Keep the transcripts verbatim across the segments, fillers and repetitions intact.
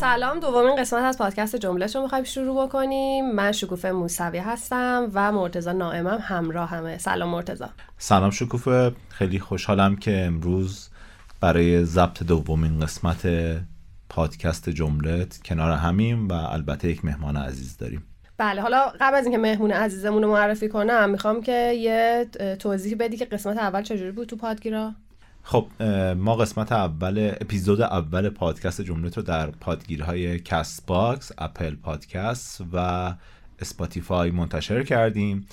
سلام، دومین قسمت از پادکست جملت رو می‌خوایم شروع بکنیم. من شکوفه موسوی هستم و مرتضی نائمم همراهمه. سلام مرتضی. سلام شکوفه، خیلی خوشحالم که امروز برای ضبط دومین قسمت پادکست جملت کنار همیم و البته یک مهمان عزیز داریم. بله، حالا قبل از اینکه مهمون عزیزمون رو معرفی کنم میخوام که یه توضیح بدی که قسمت اول چجوری بود تو پادگیرا؟ خب ما قسمت اول، اپیزود اول پادکست جملت رو در پادگیرهای کست باکس، اپل پادکست و اسپاتیفای منتشر کردیم.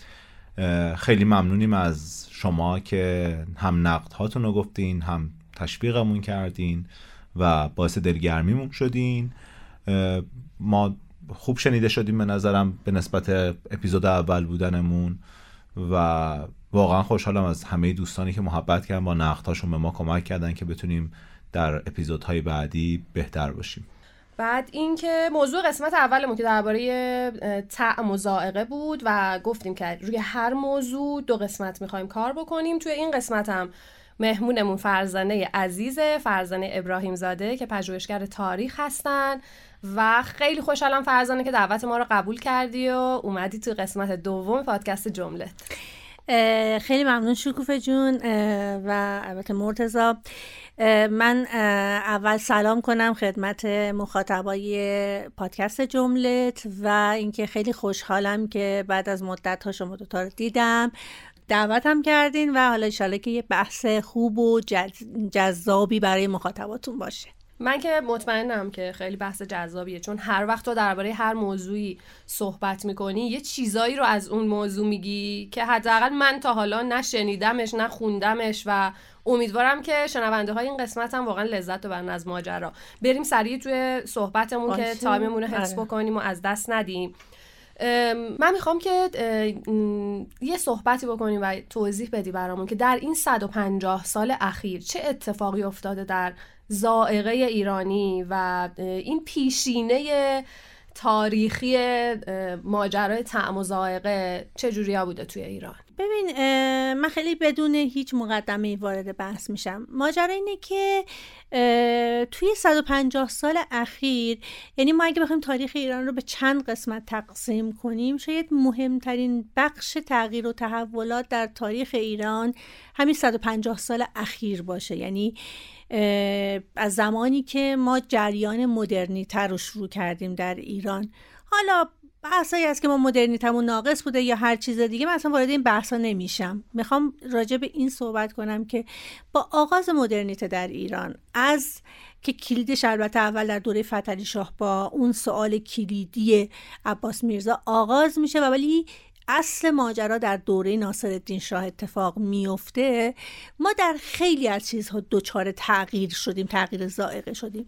خیلی ممنونیم از شما که هم نقد هاتون رو گفتین، هم تشویقمون کردین و باعث دلگرمیمون شدین. ما خوب شنیده شدیم به نظرم به نسبت اپیزود اول بودنمون و واقعا خوشحالم از همه دوستانی که محبت کردن، با نقدهاشون به ما کمک کردن که بتونیم در اپیزودهای بعدی بهتر باشیم. بعد اینکه موضوع قسمت اولمون که درباره طعم و ذائقه بود و گفتیم که روی هر موضوع دو قسمت می‌خوایم کار بکنیم. توی این قسمت هم مهمونمون فرزانه عزیزه، فرزانه ابراهیم زاده که پژوهشگر تاریخ هستن و خیلی خوشحالم فرزانه که دعوت ما رو قبول کردی و اومدی تو قسمت دوم پادکست جملت. خیلی ممنون شکوفه جون و البته مرتضی. من اول سلام کنم خدمت مخاطبای پادکست جملت و اینکه خیلی خوشحالم که بعد از مدت ها شما دوتا رو دیدم، دعوتم کردین و حالا انشالله که یه بحث خوب و جذابی برای مخاطباتون باشه. من که مطمئنم که خیلی بحث جذابیه، چون هر وقت تو درباره هر موضوعی صحبت میکنی یه چیزایی رو از اون موضوع میگی که حداقل من تا حالا نشنیدمش، نخوندمش و امیدوارم که شنونده های این قسمت هم واقعا لذت ببرن از ماجرا. بریم سریع توی صحبتمون آشان. که تایممون رو حفظ بکنیم و از دست ندیم. من میخوام که یه صحبتی بکنیم و توضیح بدی برامون که در این صد و پنجاه سال اخیر چه اتفاقی افتاده در ذائقه ایرانی و این پیشینه تاریخی ماجرای طعم و ذائقه چجوری ها بوده توی ایران؟ ببین، من خیلی بدون هیچ مقدمه‌ای وارد بحث میشم. ماجرا اینه که توی صد و پنجاه سال اخیر، یعنی ما اگه بخوایم تاریخ ایران رو به چند قسمت تقسیم کنیم، شاید مهمترین بخش تغییر و تحولات در تاریخ ایران همین صد و پنجاه سال اخیر باشه. یعنی از زمانی که ما جریان مدرنیته رو شروع کردیم در ایران، حالا بحثایی هست که ما مدرنیتمون ناقص بوده یا هر چیز دیگه، من اصلا وارد این بحثا نمیشم. میخوام راجع به این صحبت کنم که با آغاز مدرنیته در ایران، از که کلیدش البته اول در دوره فتحعلی شاه با اون سؤال کلیدی عباس میرزا آغاز میشه و ولی اصل ماجرا در دوره ناصرالدین شاه اتفاق میفته، ما در خیلی از چیزها دوچار تغییر شدیم، تغییر ذائقه شدیم.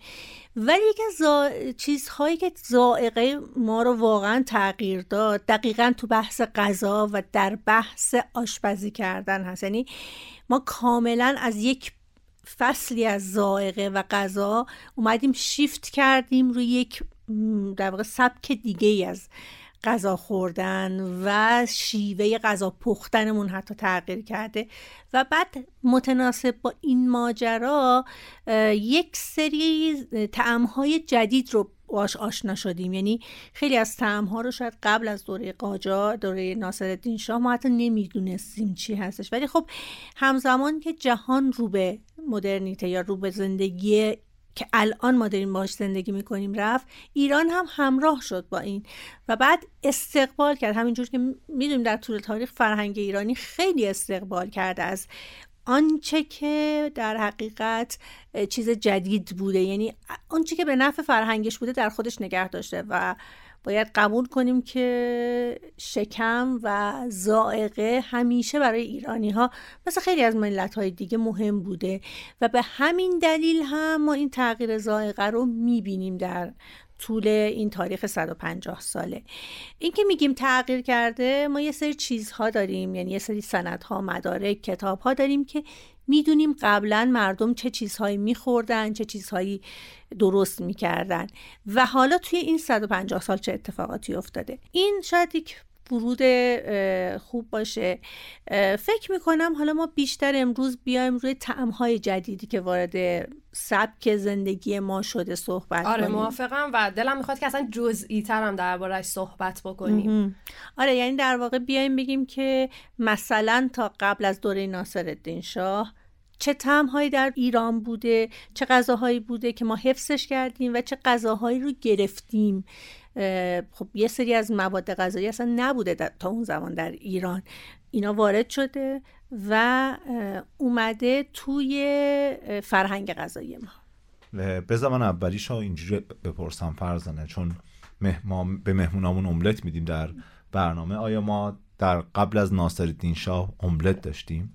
ولی یکی از زا... چیزهایی که ذائقه ما رو واقعا تغییر داد دقیقاً تو بحث غذا و در بحث آشپزی کردن هست. یعنی ما کاملاً از یک فصلی از ذائقه و غذا اومدیم شیفت کردیم روی یک در واقع سبک دیگه‌ای از غذا خوردن و شیوه غذا پختنمون حتی تغییر کرده و بعد متناسب با این ماجرا یک سری طعم‌های جدید رو باش آشنا شدیم. یعنی خیلی از طعم‌ها رو شاید قبل از دوره قاجار، دوره ناصرالدین شاه، ما حتی نمیدونستیم چی هستش. ولی خب همزمان که جهان رو به مدرنیته یا رو به زندگی که الان ما داریم باش زندگی میکنیم رفت، ایران هم همراه شد با این و بعد استقبال کرد. همینجور که میدونیم در طول تاریخ فرهنگ ایرانی خیلی استقبال کرده از آنچه که در حقیقت چیز جدید بوده، یعنی آنچه که به نفع فرهنگش بوده در خودش نگه داشته و باید قبول کنیم که شکم و ذائقه همیشه برای ایرانی ها مثل خیلی از ملت های دیگه مهم بوده و به همین دلیل هم ما این تغییر ذائقه رو میبینیم در طول این تاریخ صد و پنجاه ساله. این که میگیم تغییر کرده، ما یه سری چیزها داریم، یعنی یه سری سندها، مدارک، کتابها داریم که میدونیم قبلا مردم چه چیزهایی میخوردن، چه چیزهایی درست میکردن و حالا توی این صد و پنجاه سال چه اتفاقاتی افتاده. این شاید یک ورود خوب باشه. فکر میکنم حالا ما بیشتر امروز بیایم روی طعم‌های جدیدی که وارد سبک زندگی ما شده صحبت آره کنیم. آره موافقم و دلم میخواد که اصلا جزئی تر هم درباره‌اش صحبت بکنیم. امه. آره یعنی در واقع بیایم بگیم که مثلا تا قبل از دوره ناصرالدین شاه چه طعم‌هایی در ایران بوده، چه غذاهایی بوده که ما حفظش کردیم و چه غذاهایی رو گرفتیم. خب یه سری از مواد غذایی اصلا نبوده تا اون زمان در ایران، اینا وارد شده و اومده توی فرهنگ غذایی ما. بذار من اولیش ها اینجوری بپرسم فرزانه، چون مهمان به مهمونامون املت میدیم در برنامه، آیا ما در قبل از ناصرالدین شاه املت داشتیم؟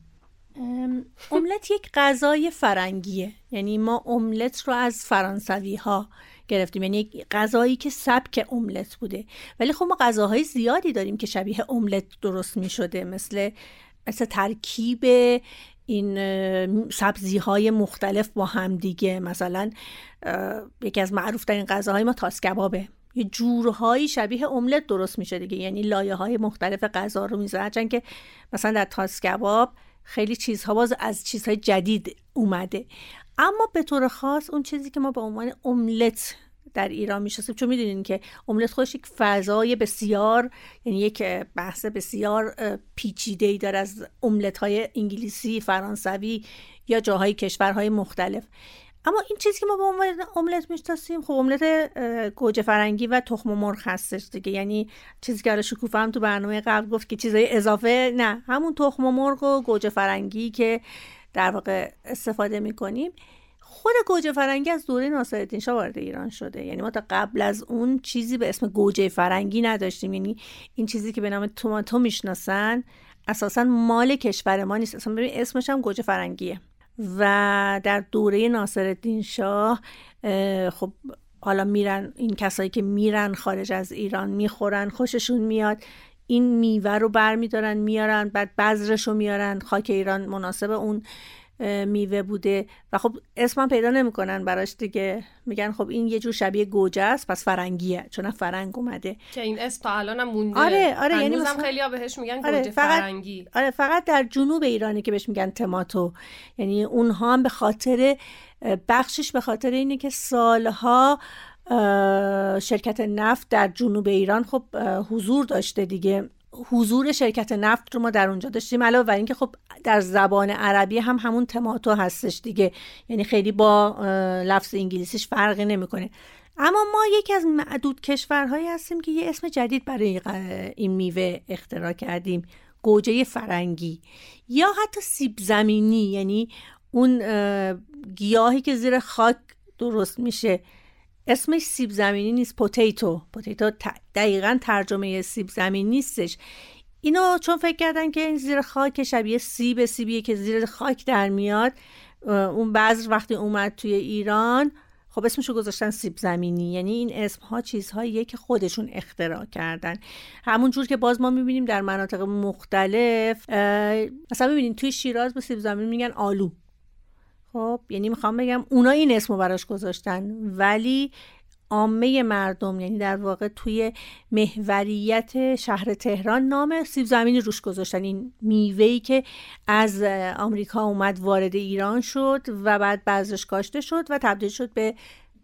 املت یک غذای فرنگیه، یعنی ما املت رو از فرانسوی ها گرفتیم، یعنی یک غذایی که سبک املت بوده. ولی خب ما غذاهای زیادی داریم که شبیه املت درست می شده، مثل مثل ترکیب این سبزیهای مختلف با هم دیگه. مثلا یکی از معروف‌ترین غذاهای ما تاس کبابه، یه جورهایی شبیه املت درست می شده، یعنی لایه‌های مختلف غذا رو می‌ذارن، چون که مثلا در تاس کباب خیلی چیزها باز از چیزهای جدید اومده. اما به طور خاص اون چیزی که ما به عنوان املت در ایران میشناسیم، چون میدونین که املت خودش یک فضای بسیار، یعنی یک بحث بسیار پیچیده‌ای داره از املت‌های انگلیسی، فرانسوی یا جاهای کشورهای مختلف. اما این چیزی که ما به عنوان املت میشناسیم، خب املت گوجه فرنگی و تخم مرغ هستش دیگه، یعنی چیزی که حالا شکوفه هم تو برنامه قبل گفت که چیزای اضافه نه، همون تخم مرغ و گوجه فرنگی که در واقع استفاده میکنیم. خود گوجه فرنگی از دوره ناصرالدین شاه وارد ایران شده، یعنی ما تا قبل از اون چیزی به اسم گوجه فرنگی نداشتیم، یعنی این چیزی که به نام توماتو میشناسن اساسا مال کشور ما نیست، اصلا ببین اسمش هم گوجه فرنگیه. و در دوره ناصرالدین شاه خب حالا میرن این کسایی که میرن خارج از ایران میخورن، خوششون میاد، این میوه رو برمیدارن میارن، بعد بذرش رو میارن، خاک ایران مناسب اون میوه بوده و خب اسمم پیدا نمیکنن براش دیگه، میگن خب این یه جور شبیه گوجه است پس فرنگیه، چون فرنگ اومده که این اسم تا الانم مونده. آره آره، یعنی مثلا مثلا... خیلی‌ها بهش میگن آره، گوجه فقط... فرنگی. آره فقط در جنوب ایرانی که بهش میگن توماتو، یعنی اونها هم به خاطر بخشش به خاطر اینه که سالها شرکت نفت در جنوب ایران خب حضور داشته دیگه، حضور شرکت نفت رو ما در اونجا داشتیم، علاوه بر اینکه خب در زبان عربی هم همون توماتو هستش دیگه، یعنی خیلی با لفظ انگلیسیش فرقی نمیکنه. اما ما یکی از معدود کشورهایی هستیم که یه اسم جدید برای این میوه اختراع کردیم، گوجه فرنگی یا حتی سیب زمینی، یعنی اون گیاهی که زیر خاک درست میشه اسمش سیب زمینی نیست، پوتیتو. پوتیتو دقیقاً ترجمه سیب زمینی نیستش. اینو چون فکر کردن که این زیر خاک شبیه سیب، سیبیه که زیر خاک در میاد، اون بذر وقتی اومد توی ایران خب اسمشو گذاشتن سیب زمینی. یعنی این اسمها چیزهاییه که خودشون اختراع کردن، همون جور که باز ما میبینیم در مناطق مختلف، مثلا میبینیم توی شیراز به سیب زمینی میگن آلو. خب یعنی میخوام بگم اونا این اسمو براش گذاشتن، ولی عامه مردم، یعنی در واقع توی محوریت شهر تهران نام سیب زمینی روش گذاشتن، این میوه‌ای که از آمریکا اومد وارد ایران شد و بعد بذرش کاشته شد و تبدیل شد به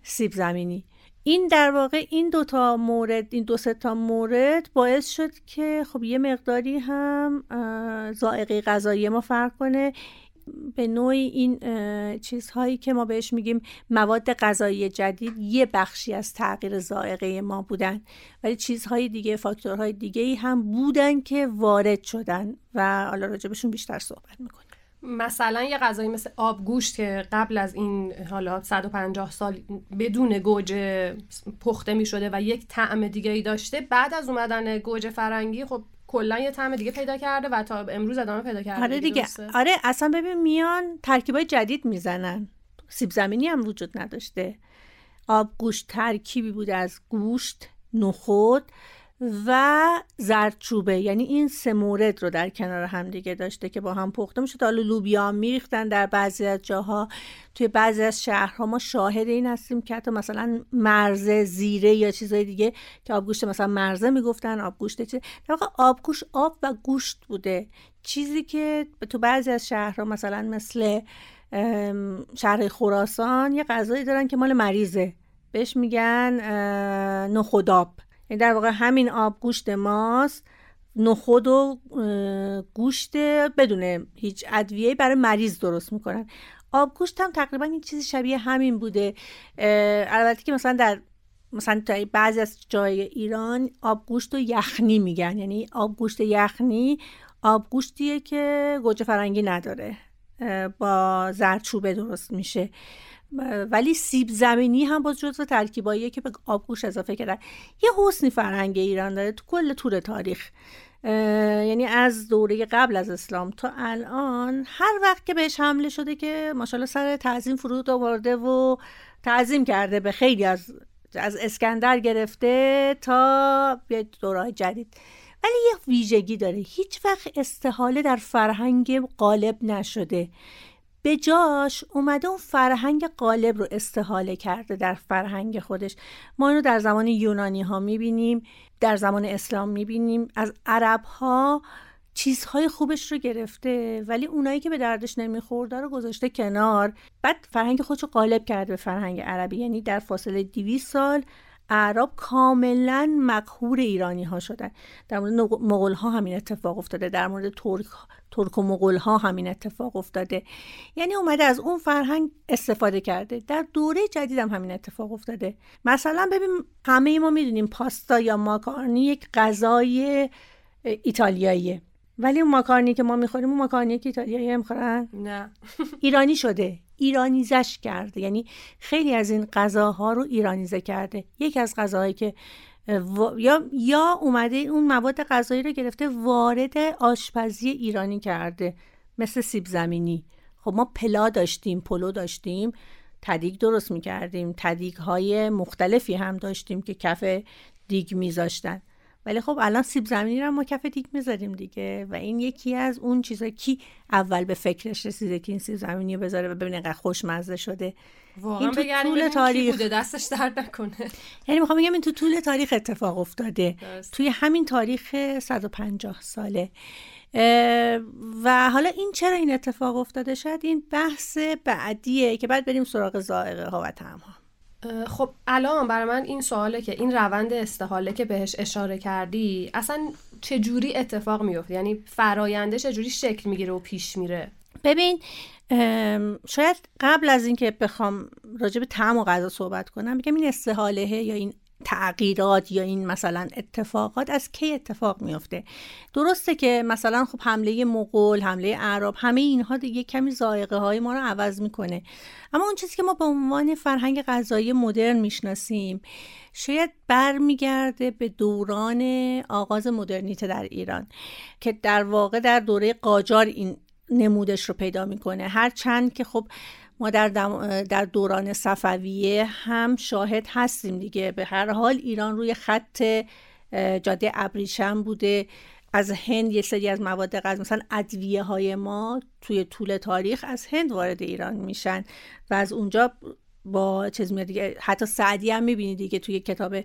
سیب زمینی. این در واقع این دو تا مورد، این دو سه تا مورد باعث شد که خب یه مقداری هم ذائقه غذایی ما فرق کنه. به نوعی این چیزهایی که ما بهش میگیم مواد غذایی جدید یه بخشی از تغییر ذائقه ما بودن، ولی چیزهای دیگه، فاکتورهای دیگه‌ای هم بودن که وارد شدن و حالا راجبشون بیشتر صحبت میکنیم. مثلا یه غذایی مثل آبگوشت که قبل از این حالا صد و پنجاه سال بدون گوجه پخته میشده و یک طعم دیگه‌ای داشته، بعد از اومدن گوجه فرنگی خب کلا یه طعم دیگه پیدا کرده و تا امروز ادامه پیدا کرده. آره دیگه درسته. آره اصلا ببین میان ترکیبای جدید میزنن، سیب زمینی هم وجود نداشته، آبگوشت ترکیبی بود از گوشت، نخود و زردچوبه، یعنی این سه مورد رو در کنار هم دیگه داشته که با هم پخته میشد. حالا لوبیا میریختن در بعضی از جاها، توی بعضی از شهرها ما شاهد این هستیم که حتی مثلا مرزه، زیره یا چیزای دیگه که آبگوشت مثلا مرزه میگفتن، آبگوشت چیز، در واقع آبگوشت آب و گوشت بوده، چیزی که تو بعضی از شهرها مثلا مثل شهر خراسان یه غذایی دارن که مال مریضه، بهش میگن نخوداب، یعنی در واقع همین آب گوشت ماست، نخود و گوشت بدون هیچ ادویه‌ای برای مریض درست میکنن. آب گوشت هم تقریبا این چیزی شبیه همین بوده، البته که مثلا در مثلا تا بعضی از جای ایران آب گوشت و یخنی میگن، یعنی آب گوشت یخنی آب گوشتیه که گوجه فرنگی نداره، با زردچوبه درست میشه، ولی سیب زمینی هم باز جزو ترکیباییه که به آبگوشت اضافه کردن. یه حسنی فرهنگ ایران داره تو کل طول تاریخ، یعنی از دوره قبل از اسلام تا الان هر وقت که بهش حمله شده که ماشاءالله سر تعظیم فرود آورده و تعظیم کرده به خیلی از از اسکندر گرفته تا به دوره‌های جدید. ولی یه ویژگی داره، هیچ وقت استحاله در فرهنگ غالب نشده، به جاش اومده اون فرهنگ غالب رو استحاله کرده در فرهنگ خودش. ما اینو در زمان یونانی ها میبینیم، در زمان اسلام میبینیم، از عرب ها چیزهای خوبش رو گرفته ولی اونایی که به دردش نمیخورده رو گذاشته کنار، بعد فرهنگ خودش رو غالب کرده به فرهنگ عربی. یعنی در فاصله دویست سال اعراب کاملا مقهور ایرانی ها شدن. در مورد مغول ها همین اتفاق افتاده، در مورد ترک ترک و مغول ها همین اتفاق افتاده، یعنی اومده از اون فرهنگ استفاده کرده. در دوره جدید هم همین اتفاق افتاده. مثلا ببین، همه ما میدونیم پاستا یا ماکارونی یک غذای ایتالیاییه، ولی اون ماکارونی که ما میخوریم اون ماکارونی که ایتالیایی میخورن نه ایرانی شده، ایرانیزش کرده، یعنی خیلی از این غذاها رو ایرانیزه کرده. یکی از غذاهایی که و... یا یا اومده اون مواد غذایی رو گرفته وارد آشپزی ایرانی کرده، مثل سیب زمینی. خب ما پلا داشتیم، پلو داشتیم، تدیگ درست میکردیم، تدیگ های مختلفی هم داشتیم که کف دیگ میذاشتن، ولی خب الان سیب زمینی رو ما کف دیگ میذاریم دیگه. و این یکی از اون چیزا کی اول به فکرش رسیده که این سیب زمینی رو بذاره و ببینه اینقدر خوشمزه شده. واقعا بگردیم تو طول تاریخ بوده، دستش درد نکنه. یعنی میخوام بگم این تو طول تاریخ اتفاق افتاده، دست. توی همین تاریخ صد و پنجاه ساله. و حالا این چرا این اتفاق افتاده، شاید این بحث بعدیه که بعد بریم سراغ ذائقه ها و طعم ها. خب الان برای من این سواله که این روند استحاله که بهش اشاره کردی اصلا چجوری اتفاق میفته، یعنی فرایندش چجوری شکل میگیره و پیش میره. ببین، شاید قبل از این که بخوام راجع به طعم و غذا صحبت کنم بگم این استحاله یا این تغییرات یا این مثلا اتفاقات از کی اتفاق میفته. درسته که مثلا خب حمله مغول، حمله اعراب، همه اینها دیگه کمی ذائقه های ما رو عوض میکنه، اما اون چیزی که ما به عنوان فرهنگ غذایی مدرن میشناسیم شاید برمیگرده به دوران آغاز مدرنیته در ایران که در واقع در دوره قاجار این نمودش رو پیدا میکنه. هر چند که خب ما در, در دوران صفویه هم شاهد هستیم دیگه. به هر حال ایران روی خط جاده ابریشم بوده، از هند یه سری از مواد غذایی مثلا ادویه های ما توی طول تاریخ از هند وارد ایران میشن و از اونجا با چیز میاد دیگه. حتی سعدی هم میبینی دیگه توی کتاب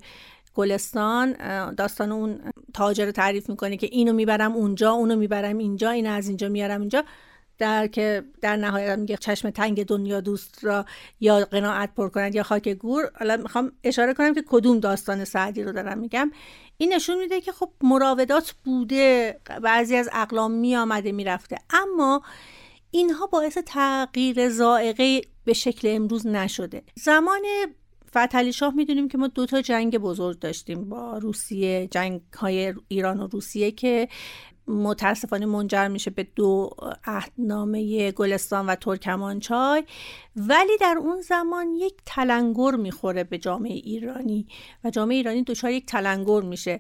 گلستان داستان اون تاجر رو تعریف میکنه که اینو میبرم اونجا، اونو میبرم اینجا، اینو از اینجا میارم اینجا، در که در نهایت میگه چشم تنگ دنیا دوست را یا قناعت پر کنند یا خاک گور. حالا میخوام اشاره کنم که کدوم داستان سعدی رو دارم میگم. این نشون میده که خب مراودات بوده، بعضی از اقلام میامده میرفته، اما اینها باعث تغییر ذائقه به شکل امروز نشده. زمان فتحعلی شاه میدونیم که ما دوتا جنگ بزرگ داشتیم با روسیه، جنگ های ایران و روسیه که متاسفانه منجر میشه به دو عهدنامه گلستان و ترکمانچای. ولی در اون زمان یک تلنگر میخوره به جامعه ایرانی و جامعه ایرانی دچار یک تلنگر میشه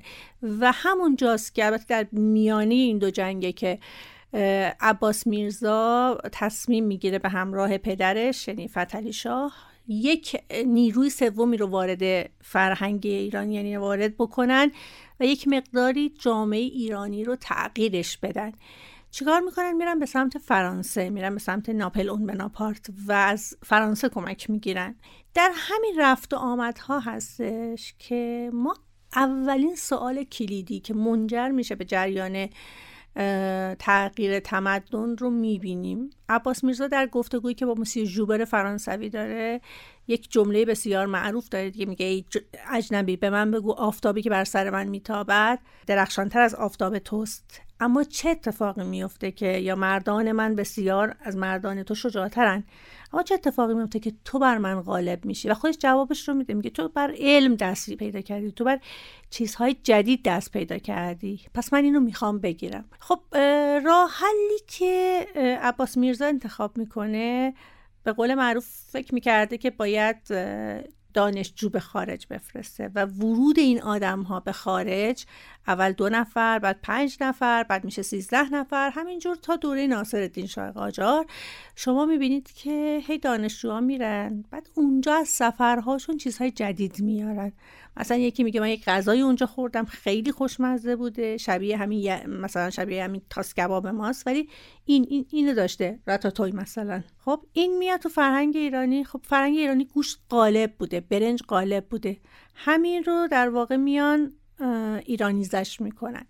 و همون جاست که البته در میانه این دو جنگه که عباس میرزا تصمیم میگیره به همراه پدرش یعنی فتحعلی شاه یک نیروی سومی رو وارد فرهنگ ایران یعنی وارد بکنن و یک مقداری جامعه ایرانی رو تغییرش بدن. چیکار میکنن؟ میرن به سمت فرانسه، میرن به سمت ناپلئون بناپارت و از فرانسه کمک میگیرن. در همین رفت و آمدها هستش که ما اولین سوال کلیدی که منجر میشه به جریان تغییر تمدن رو میبینیم. عباس میرزا در گفتگویی که با مسیو ژوبر فرانسوی داره یک جمله بسیار معروف داره دیگه، میگه ای اجنبی به من بگو آفتابی که بر سر من میتابد درخشانتر از آفتاب توست، اما چه اتفاقی میفته که یا مردان من بسیار از مردان تو شجاعترن، اما چه اتفاقی میفته که تو بر من غالب میشی؟ و خودش جوابش رو میده، میگه تو بر علم دست پیدا کردی، تو بر چیزهای جدید دست پیدا کردی، پس من اینو میخوام بگیرم. خب راه حلی که عباس میرزا انتخاب میکنه، به قول معروف فکر میکرده که باید دانشجو به خارج بفرسته و ورود این آدم ها به خارج اول دو نفر، بعد پنج نفر، بعد میشه سیزده نفر، همینجور تا دوره ناصرالدین شاه قاجار شما میبینید که هی دانشجوها میرن، بعد اونجا از سفرهاشون چیزهای جدید میارن. مثلا یکی میگه من یک غذای اونجا خوردم خیلی خوشمزه بوده، شبیه همین مثلا شبیه همین تاس کباب ماست، ولی این این اینو داشته راتاتوی مثلا. خب این میاد تو فرهنگ ایرانی. خب فرهنگ ایرانی گوشت غالب بوده، برنج غالب بوده، همین رو در واقع میان ایرانیزش میکنن.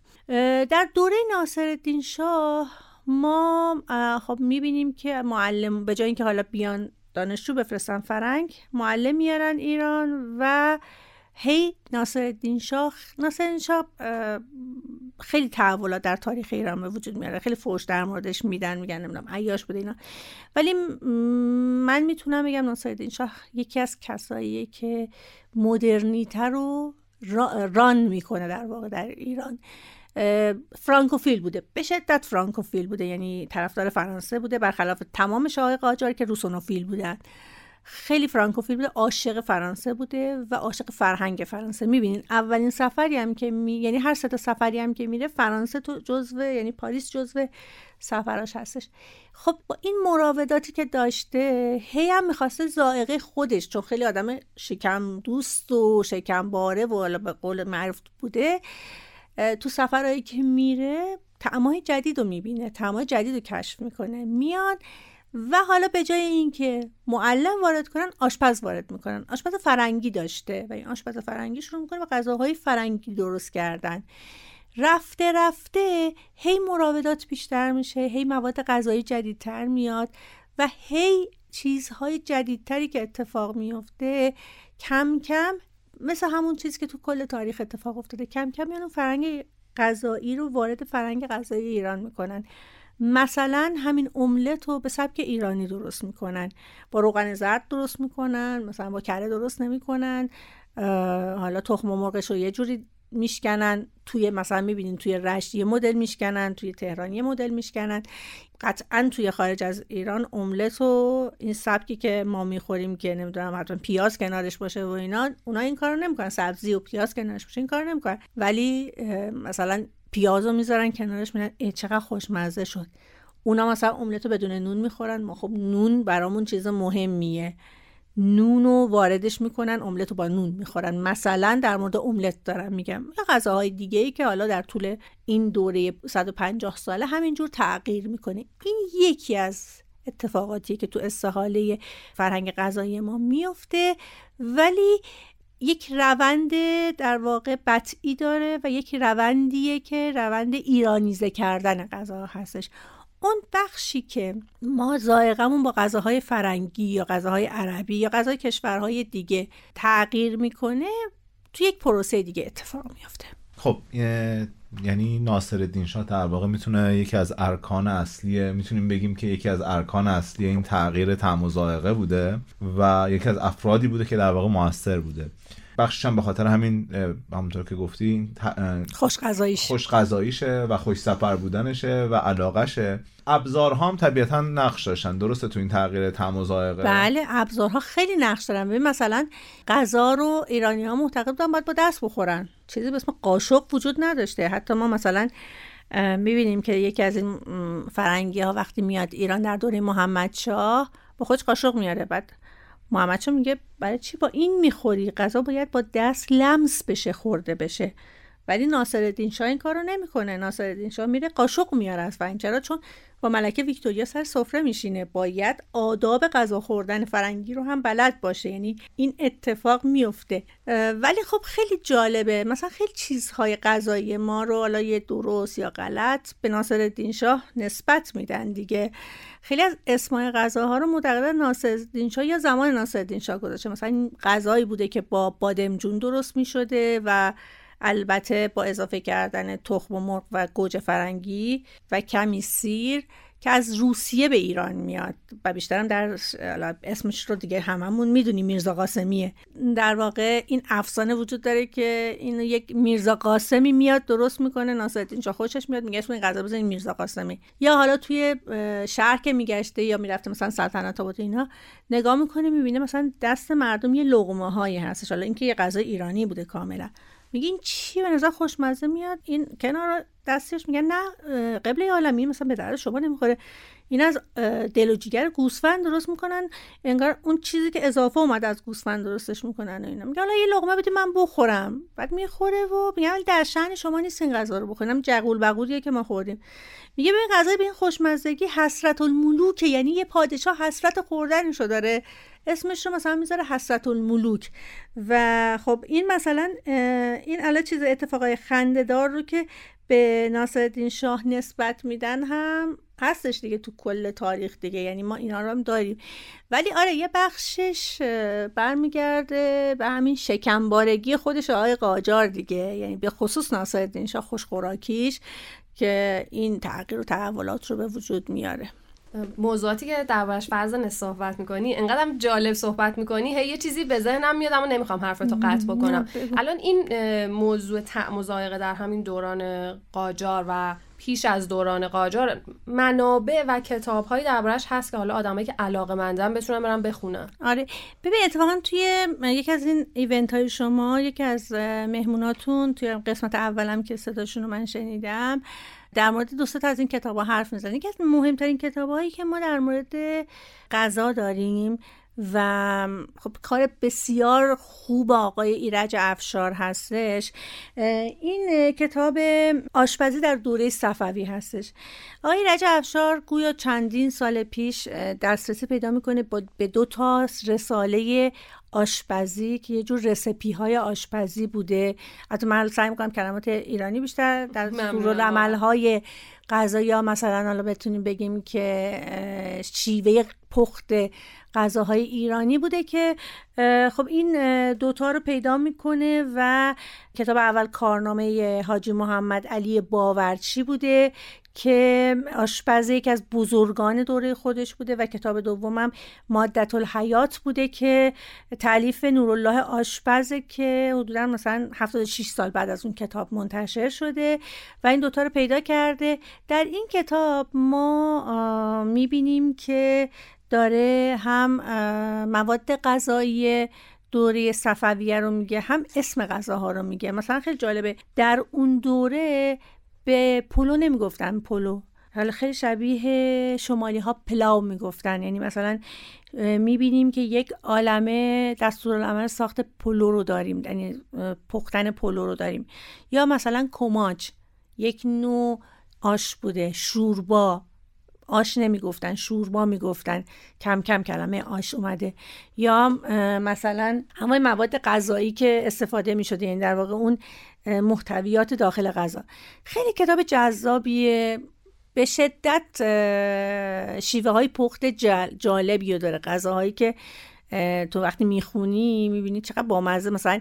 در دوره ناصرالدین شاه ما خب میبینیم که معلم به جای اینکه حالا بیان دانشجو بفرستن فرنگ، معلم میارن ایران و هی ناصرالدین شاه ناصرالدین شاه خیلی تحولات در تاریخ ایران به وجود میاره، خیلی فوش در موردش میدن، میگن نمیدونم عیاش بوده اینا، ولی من میتونم بگم ناصرالدین شاه یکی از کساییه که مدرنیته رو ران میکنه در واقع در ایران. فرانکوفیل بوده، به شدت فرانکوفیل بوده، یعنی طرفدار فرانسه بوده، برخلاف تمام شاه قاجار که روسونوفیل بودن. خیلی فرانکوفیل بوده، عاشق فرانسه بوده و عاشق فرهنگ فرانسه. می‌بینین اولین سفری هم که می... یعنی هر سه تا سفری هم که میره فرانسه تو جزو، یعنی پاریس جزو سفراش هستش. خب با این مراوداتی که داشته هی هم می‌خواسته ذائقه خودش، چون خیلی آدم شکم دوست و شکم باره و حالا به قول معروف بوده، تو سفرهایی که میره طعم‌های جدید رو می‌بینه، طعم‌های جدید رو کشف می‌کنه. میاد و حالا به جای اینکه معلم وارد کنن آشپز وارد میکنن. آشپز فرنگی داشته و این آشپز فرنگی شروع میکنه و غذاهای فرنگی درست کردن. رفته رفته هی مراودات بیشتر میشه، هی مواد غذایی جدیدتر میاد و هی چیزهای جدیدتری که اتفاق میفته کم کم، مثل همون چیز که تو کل تاریخ اتفاق افتاده، کم کم یعنی فرنگ غذایی رو وارد فرنگ غذایی ایران میکنن. مثلا همین املت رو به سبک ایرانی درست میکنن، با روغن زرد درست میکنن، مثلا با کره درست نمیکنن. حالا تخم مرغش رو یه جوری میشکنن، توی مثلا میبینین توی رشت یه مدل میشکنن، توی تهران یه مدل میشکنن. قطعا توی خارج از ایران املت و این سبکی که ما میخوریم که نمیدونم حتما پیاز کنارش باشه و اینا، اونا این کارو نمیکنن، سبزی و پیاز کنارش باشه این کارو نمیکنن، ولی مثلا پیازو میذارن کنارش، میگن ای چقدر خوشمزه شد. اونا مثلا املتو بدون نون میخورن، ما خب نون برامون چیز مهمیه، نونو واردش میکنن، املتو با نون میخورن. مثلا در مورد املت دارم میگم. غذاهای دیگه ای که حالا در طول این دوره صد و پنجاه ساله همینجور تغییر میکنه. این یکی از اتفاقاتیه که تو استحاله فرهنگ غذایی ما میفته، ولی یک روند در واقع بطئی داره و یک روندیه که روند ایرانیزه کردن غذا هستش. اون بخشی که ما ذائقمون با غذاهای فرنگی یا غذاهای عربی یا غذای کشورهای دیگه تغییر میکنه، تو یک پروسه دیگه اتفاق میفته. خب یعنی ناصرالدین شاه در واقع میتونه یکی از ارکان اصلیه، میتونیم بگیم که یکی از ارکان اصلی این تغییر طعم و ذائقه بوده و یکی از افرادی بوده که در واقع موثر بوده. بخشش هم به خاطر همین، همونطور که گفتی، خوش غذاییش خوش غذاییشه و خوش سفر بودنشه و علاقشه. ابزارها هم طبیعتاً نقش داشتن، درسته، تو این تغییر طعم و ذائقه؟ بله، ابزارها خیلی نقش دارن. ببین مثلا غذا رو ایرانی‌ها معتقد بودن باید با دست بخورن، چیزی به اسم قاشق وجود نداشته. حتی ما مثلا می‌بینیم که یکی از این فرنگی‌ها وقتی میاد ایران در دوره محمدشاه با خودش قاشق میاره، بعد محمدشاه میگه برای چی با این میخوری؟ غذا باید با دست لمس بشه، خورده بشه. ولی ناصرالدین شاه این کارو نمیکنه. ناصرالدین شاه میره قاشق میاره از فنگ. چرا؟ چون با ملکه ویکتوریا سر سفره میشینه. باید آداب غذا خوردن فرنگی رو هم بلد باشه، یعنی این اتفاق میفته. ولی خب خیلی جالبه، مثلا خیلی چیزهای غذایی ما رو حالا درست یا غلط به ناصرالدین شاه نسبت میدن دیگه. خیلی از اسمای غذاها رو متعقد ناصرالدین شاه یا زمان ناصرالدین شاه گذاشته. مثلا غذایی بوده که با بادمجون درست میشده و البته با اضافه کردن تخم مرغ و گوجه فرنگی و کمی سیر که از روسیه به ایران میاد و بیشترم در اسمش رو دیگه هممون میدونیم، میرزا قاسمیه. در واقع این افسانه وجود داره که این یک میرزا قاسمی میاد درست میکنه، ناصرالدین شاه خوشش میاد میگه اسم این غذا بزنید میرزا قاسمی. یا حالا توی شهر که میگشته یا میرفته مثلا سلطنت آباد اینا، نگاه میکنه میبینه مثلا دست مردم یه لقمه هایی هستش، حالا اینکه یه غذای ایرانی بوده کاملا، میگه این چی به نظر خوشمزه میاد، این کنار دستش میگن نه قبله عالمی مثلا به درد شما نمیخوره. این از دل و جیگر گوسفند درست میکنن، انگار اون چیزی که اضافه اومد از گوسفند درستش میکنن و اینا. میگه حالا یه لقمه بده من بخورم، بعد میخوره و میگه در شأن شما نیست این غذا رو بخوریم، جغول بغوریه که ما خوردیم. میگه به این غذا، به این خوشمزگی حسرت الملوک، یعنی یه پادشاه حسرت خوردنشو داره، اسمش رو مثلا میذاره حسرت الملوک. و خب این مثلا این الا چیز اتفاقای خنده‌دار رو که به ناصرالدین شاه نسبت میدن هم هستش دیگه تو کل تاریخ دیگه، یعنی ما اینا رو هم داریم. ولی آره یه بخشش برمیگرده به همین شکمبارگی خودش آقای قاجار دیگه، یعنی به خصوص ناصرالدین شاه خوشخوراکیش که این تغییر و تحولات رو به وجود میاره. موضوعاتی که دربارش فرزانه صحبت میکنی انقدرم جالب صحبت میکنی، هی یه چیزی به ذهنم میاد اما نمیخوام حرفتو قطع بکنم. الان این موضوع طعم و ذائقه در همین دوران قاجار و پیش از دوران قاجار، منابع و کتاب‌های دربارش هست که حالا آدمایی که علاقه‌مندن بتونن برن بخونن؟ آره ببین اتفاقا توی یکی از این ایونت‌های شما یکی از مهموناتون توی قسمت اولم که صداشون رو من شنیدم در مورد دو تا از این کتاب‌ها حرف می‌زنید. یکی از مهمترین کتاب‌هایی که ما در مورد غذا داریم و خب کار بسیار خوب آقای ایرج افشار هستش، این کتاب آشپزی در دوره صفوی هستش. آقای ایرج افشار گویا چندین سال پیش دسترسی پیدا میکنه به دو تا رساله آشپزی که یه جور رسپی های آشپزی بوده. حتی من سعی میکنم کلمات ایرانی بیشتر در دورالعمل های غذایی ها مثلا حالا بتونیم بگیم که شیوه پخت غذاهای ایرانی بوده که خب این دوتا رو پیدا میکنه و کتاب اول کارنامه حاجی محمد علی باورچی بوده که آشپز یکی از بزرگان دوره خودش بوده و کتاب دومم مادت الحیات بوده که تالیف نورالله آشپز که حدودا مثلا هفتاد و شش سال بعد از اون کتاب منتشر شده و این دوتا رو پیدا کرده. در این کتاب ما میبینیم که داره هم مواد غذایی دوره صفویه رو میگه هم اسم غذاها رو میگه. مثلا خیلی جالبه در اون دوره به پلو نمیگفتن پلو، حالا خیلی شبیه شمالی ها پلاو میگفتن. یعنی مثلا میبینیم که یک عالمه دستورالعمل ساخت پلو رو داریم، یعنی پختن پلو رو داریم. یا مثلا کماج یک نوع آش بوده، شوربا آش نمیگفتن شوربا میگفتن، کم کم کلمه آش اومده. یا مثلا همه مواد غذایی که استفاده میشده، یعنی در واقع اون محتویات داخل غذا. خیلی کتاب جذابیه، به شدت شیوه های پخت جالبی داره، غذاهایی که تو وقتی میخونی میبینی چقدر بامزه. مثلا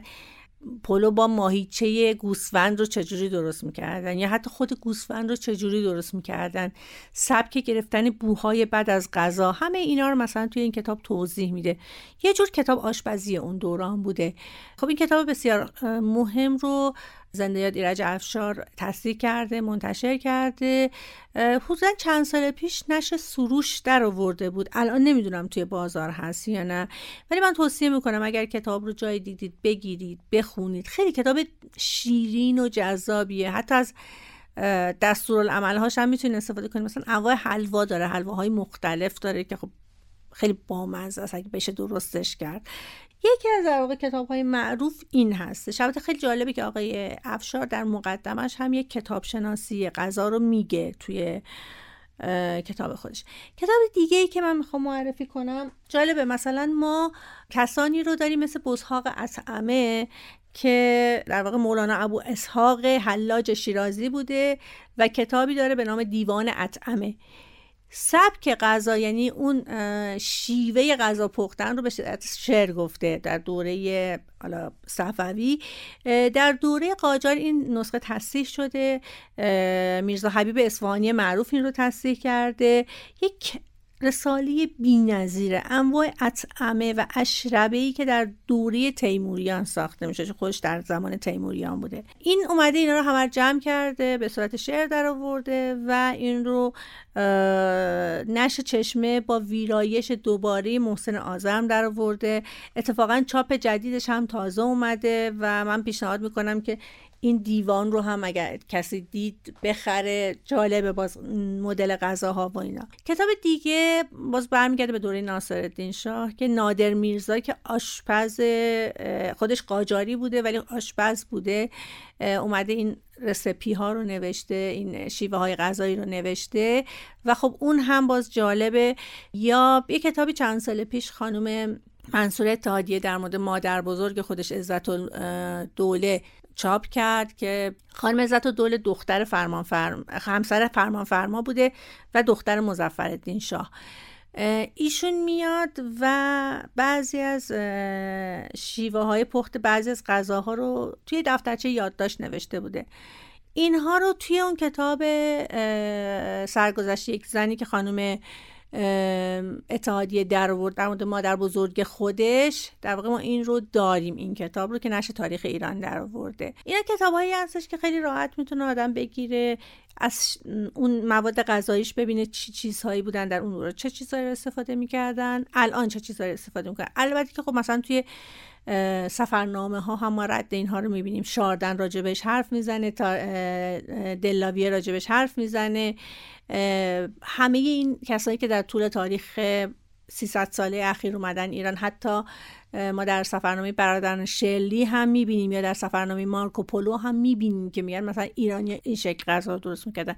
پلو با ماهیچه گوسفند رو چجوری درست میکردن، یا حتی خود گوسفند رو چجوری درست میکردن، سبک گرفتن بوهای بعد از غذا، همه اینا رو مثلا توی این کتاب توضیح میده. یه جور کتاب آشپزی اون دوران بوده. خب این کتاب بسیار مهم رو زنده یاد ایرج افشار تصدیق کرده، منتشر کرده. حدوداً چند سال پیش نشر سروش در آورده بود، الان نمیدونم توی بازار هست یا نه، ولی من توصیه میکنم اگر کتاب رو جای دیدید بگیرید بخونید. خیلی کتاب شیرین و جذابیه، حتی از دستورالعمل‌هاش هم میتونید استفاده کنید. مثلا انواع حلوا داره، حلواهای مختلف داره که خب خیلی بامزه است اگه بشه درستش کرد. یکی از در واقع کتاب‌های معروف این هستش. البته خیلی جالبه که آقای افشار در مقدمش هم یک کتابشناسی قضا رو میگه توی کتاب خودش. کتاب دیگه‌ای که من میخوام معرفی کنم جالبه. مثلا ما کسانی رو داریم مثل اسحاق اطعمه که در واقع مولانا ابو اسحاق حلاج شیرازی بوده و کتابی داره به نام دیوان اطعمه. سبک غذا، یعنی اون شیوه غذا پختن رو به شدت شعر گفته در دوره حالا صفوی. در دوره قاجار این نسخه تصحیح شده، میرزا حبیب اصفهانی معروف این رو تصحیح کرده. یک رساله بی‌نظیر انواع اطعمه و اشربه‌ای که در دوره تیموریان ساخته میشه، چون خودش در زمان تیموریان بوده. این اومده اینا رو همه جمع کرده، به صورت شعر در آورده و این رو نشر چشمه با ویرایش دوباره محسن اعظم در آورده. اتفاقا چاپ جدیدش هم تازه اومده و من پیشنهاد میکنم که این دیوان رو هم اگر کسی دید بخره، جالبه. باز مدل غذاها و اینا. کتاب دیگه باز برمیگرده به دوره ناصرالدین شاه که نادر میرزا که آشپز، خودش قاجاری بوده ولی آشپز بوده، اومده این رسپی ها رو نوشته، این شیوه های غذایی رو نوشته و خب اون هم باز جالبه. یا یه کتابی چند سال پیش خانم منصور اتحادیه در مورد مادر بزرگ خودش عزت الدوله چاپ کرد که خانم عزت الدوله دختر فرمانفرما، همسر فرمانفرما بوده و دختر مظفرالدین شاه. ایشون میاد و بعضی از شیوه های پخت بعضی از غذاها رو توی دفترچه یادداشت نوشته بوده. اینها رو توی اون کتاب سرگذشت یک زنی که خانم اتحادیه در آورد در مورد مادر بزرگ خودش، در واقع ما این رو داریم، این کتاب رو که نشر تاریخ ایران در آورده. اینا کتابایی هستش که خیلی راحت میتونه آدم بگیره، از اون مواد غذاییش ببینه چی چیزهایی بودن در اون دوره، چه چیزهایی رو استفاده میکردن، الان چه چیزهایی استفاده میکنن. البته که خب مثلا توی سفرنامه ها هم ما رد اینها رو میبینیم. شاردن راجبش حرف میزنه، دلاویه راجبش حرف میزنه. همه این کسایی که در طول تاریخ سیصد ساله اخیر اومدن ایران، حتی ما در سفرنامه برادران شلی هم میبینیم یا در سفرنامه مارکو پولو هم میبینیم که میگن مثلا ایرانی این شکل غذا درست میکردن.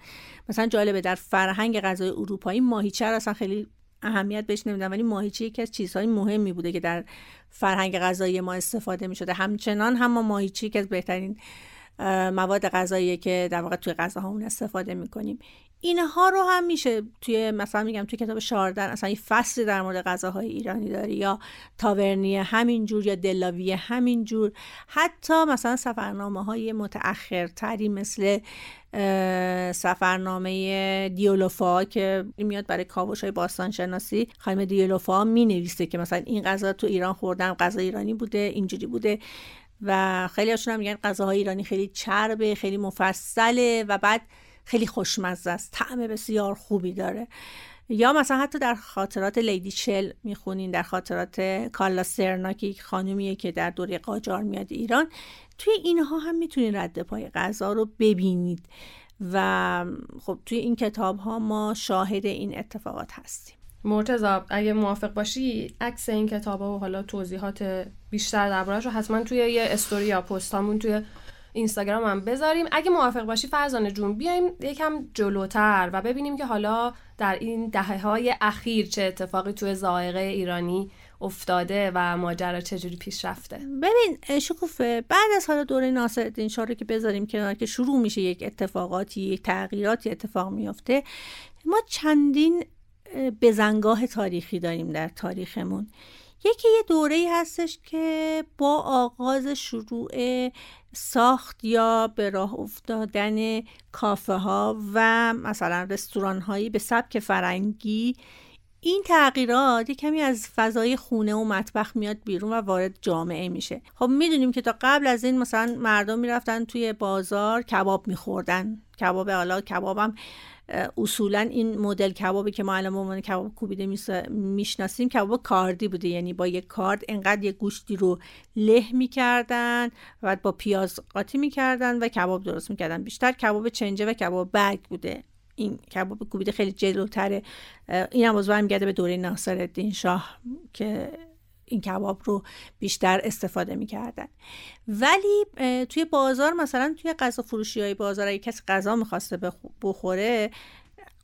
مثلا جالبه در فرهنگ غذای اروپایی ماهیچه را اصلا خیلی اهمیت بهش نمیدن، ولی ماهیچه یکی از چیزهای مهمی بوده که در فرهنگ غذایی ما استفاده میشده. همچنان هم ما ماهیچه یکی از بهترین مواد غذاییه که در واقع توی غذاهامون استفاده میکنیم. اینها رو هم میشه توی مثلا میگم توی کتاب شاردن اصلا یه فصل در مورد غذاهای ایرانی داری، یا تاورنی همینجور، یا دلاویه همینجور. حتی مثلا سفرنامه های متأخرتری مثل سفرنامه دیولوفا که میاد برای کاوش‌های باستانشناسی، خانم دیولوفا مینویسه که مثلا این غذا تو ایران خوردم، غذا ایرانی بوده، اینجوری بوده. و خیلی هاشون هم میگن غذاهای ایرانی خیلی چربه، خیلی مفصله و بعد خیلی خوشمزه است، طعم بسیار خوبی داره. یا مثلا حتی در خاطرات لیدی چل میخونین، در خاطرات کارلا سرناکی خانومیه که در دوره قاجار میاد ایران، توی اینها هم میتونین رد پای غذا رو ببینید و خب توی این کتاب ها ما شاهد این اتفاقات هستیم. مرتضی اگه موافق باشی عکس این کتاب ها و حالا توضیحات بیشتر درباره‌اش رو حتما توی یه استوری یا پستامون توی اینستاگرام هم بذاریم. اگه موافق باشی فرزانه جون بیایم یکم جلوتر و ببینیم که حالا در این دهه‌های اخیر چه اتفاقی توی ذائقه ایرانی افتاده و ماجرا چجوری پیش رفته. ببین شکوفه، بعد از حالا دوره ناصرالدین شاه رو که بذاریم کنار که شروع میشه یک اتفاقاتی، یک تغییراتی اتفاق میفته، ما چندین بزنگاه تاریخی داریم در تاریخمون. یکی یه دوره‌ای هستش که با آغاز شروع ساخت یا به راه افتادن کافه ها و مثلا رستوران هایی به سبک فرنگی، این تغییرات یه کمی از فضای خونه و مطبخ میاد بیرون و وارد جامعه میشه. خب میدونیم که تا قبل از این مثلا مردم میرفتن توی بازار کباب میخوردن. کباب حالا کبابم اصولا این مدل کبابی که ما الان به عنوان کباب کوبیده میشناسیم کباب کاردی بوده، یعنی با یک کارد انقدر یک گوشتی رو له میکردن و بعد با پیاز قاطی میکردن و کباب درست میکردن. بیشتر کباب چنجه و کباب برگ بوده این کباب کوبیده خیلی جلوتره. این هم بازوام میگرده به دوره ناصرالدین شاه که این کباب رو بیشتر استفاده میکردن. ولی توی بازار مثلا توی غذا فروشی های بازار اگه کسی غذا میخواسته بخوره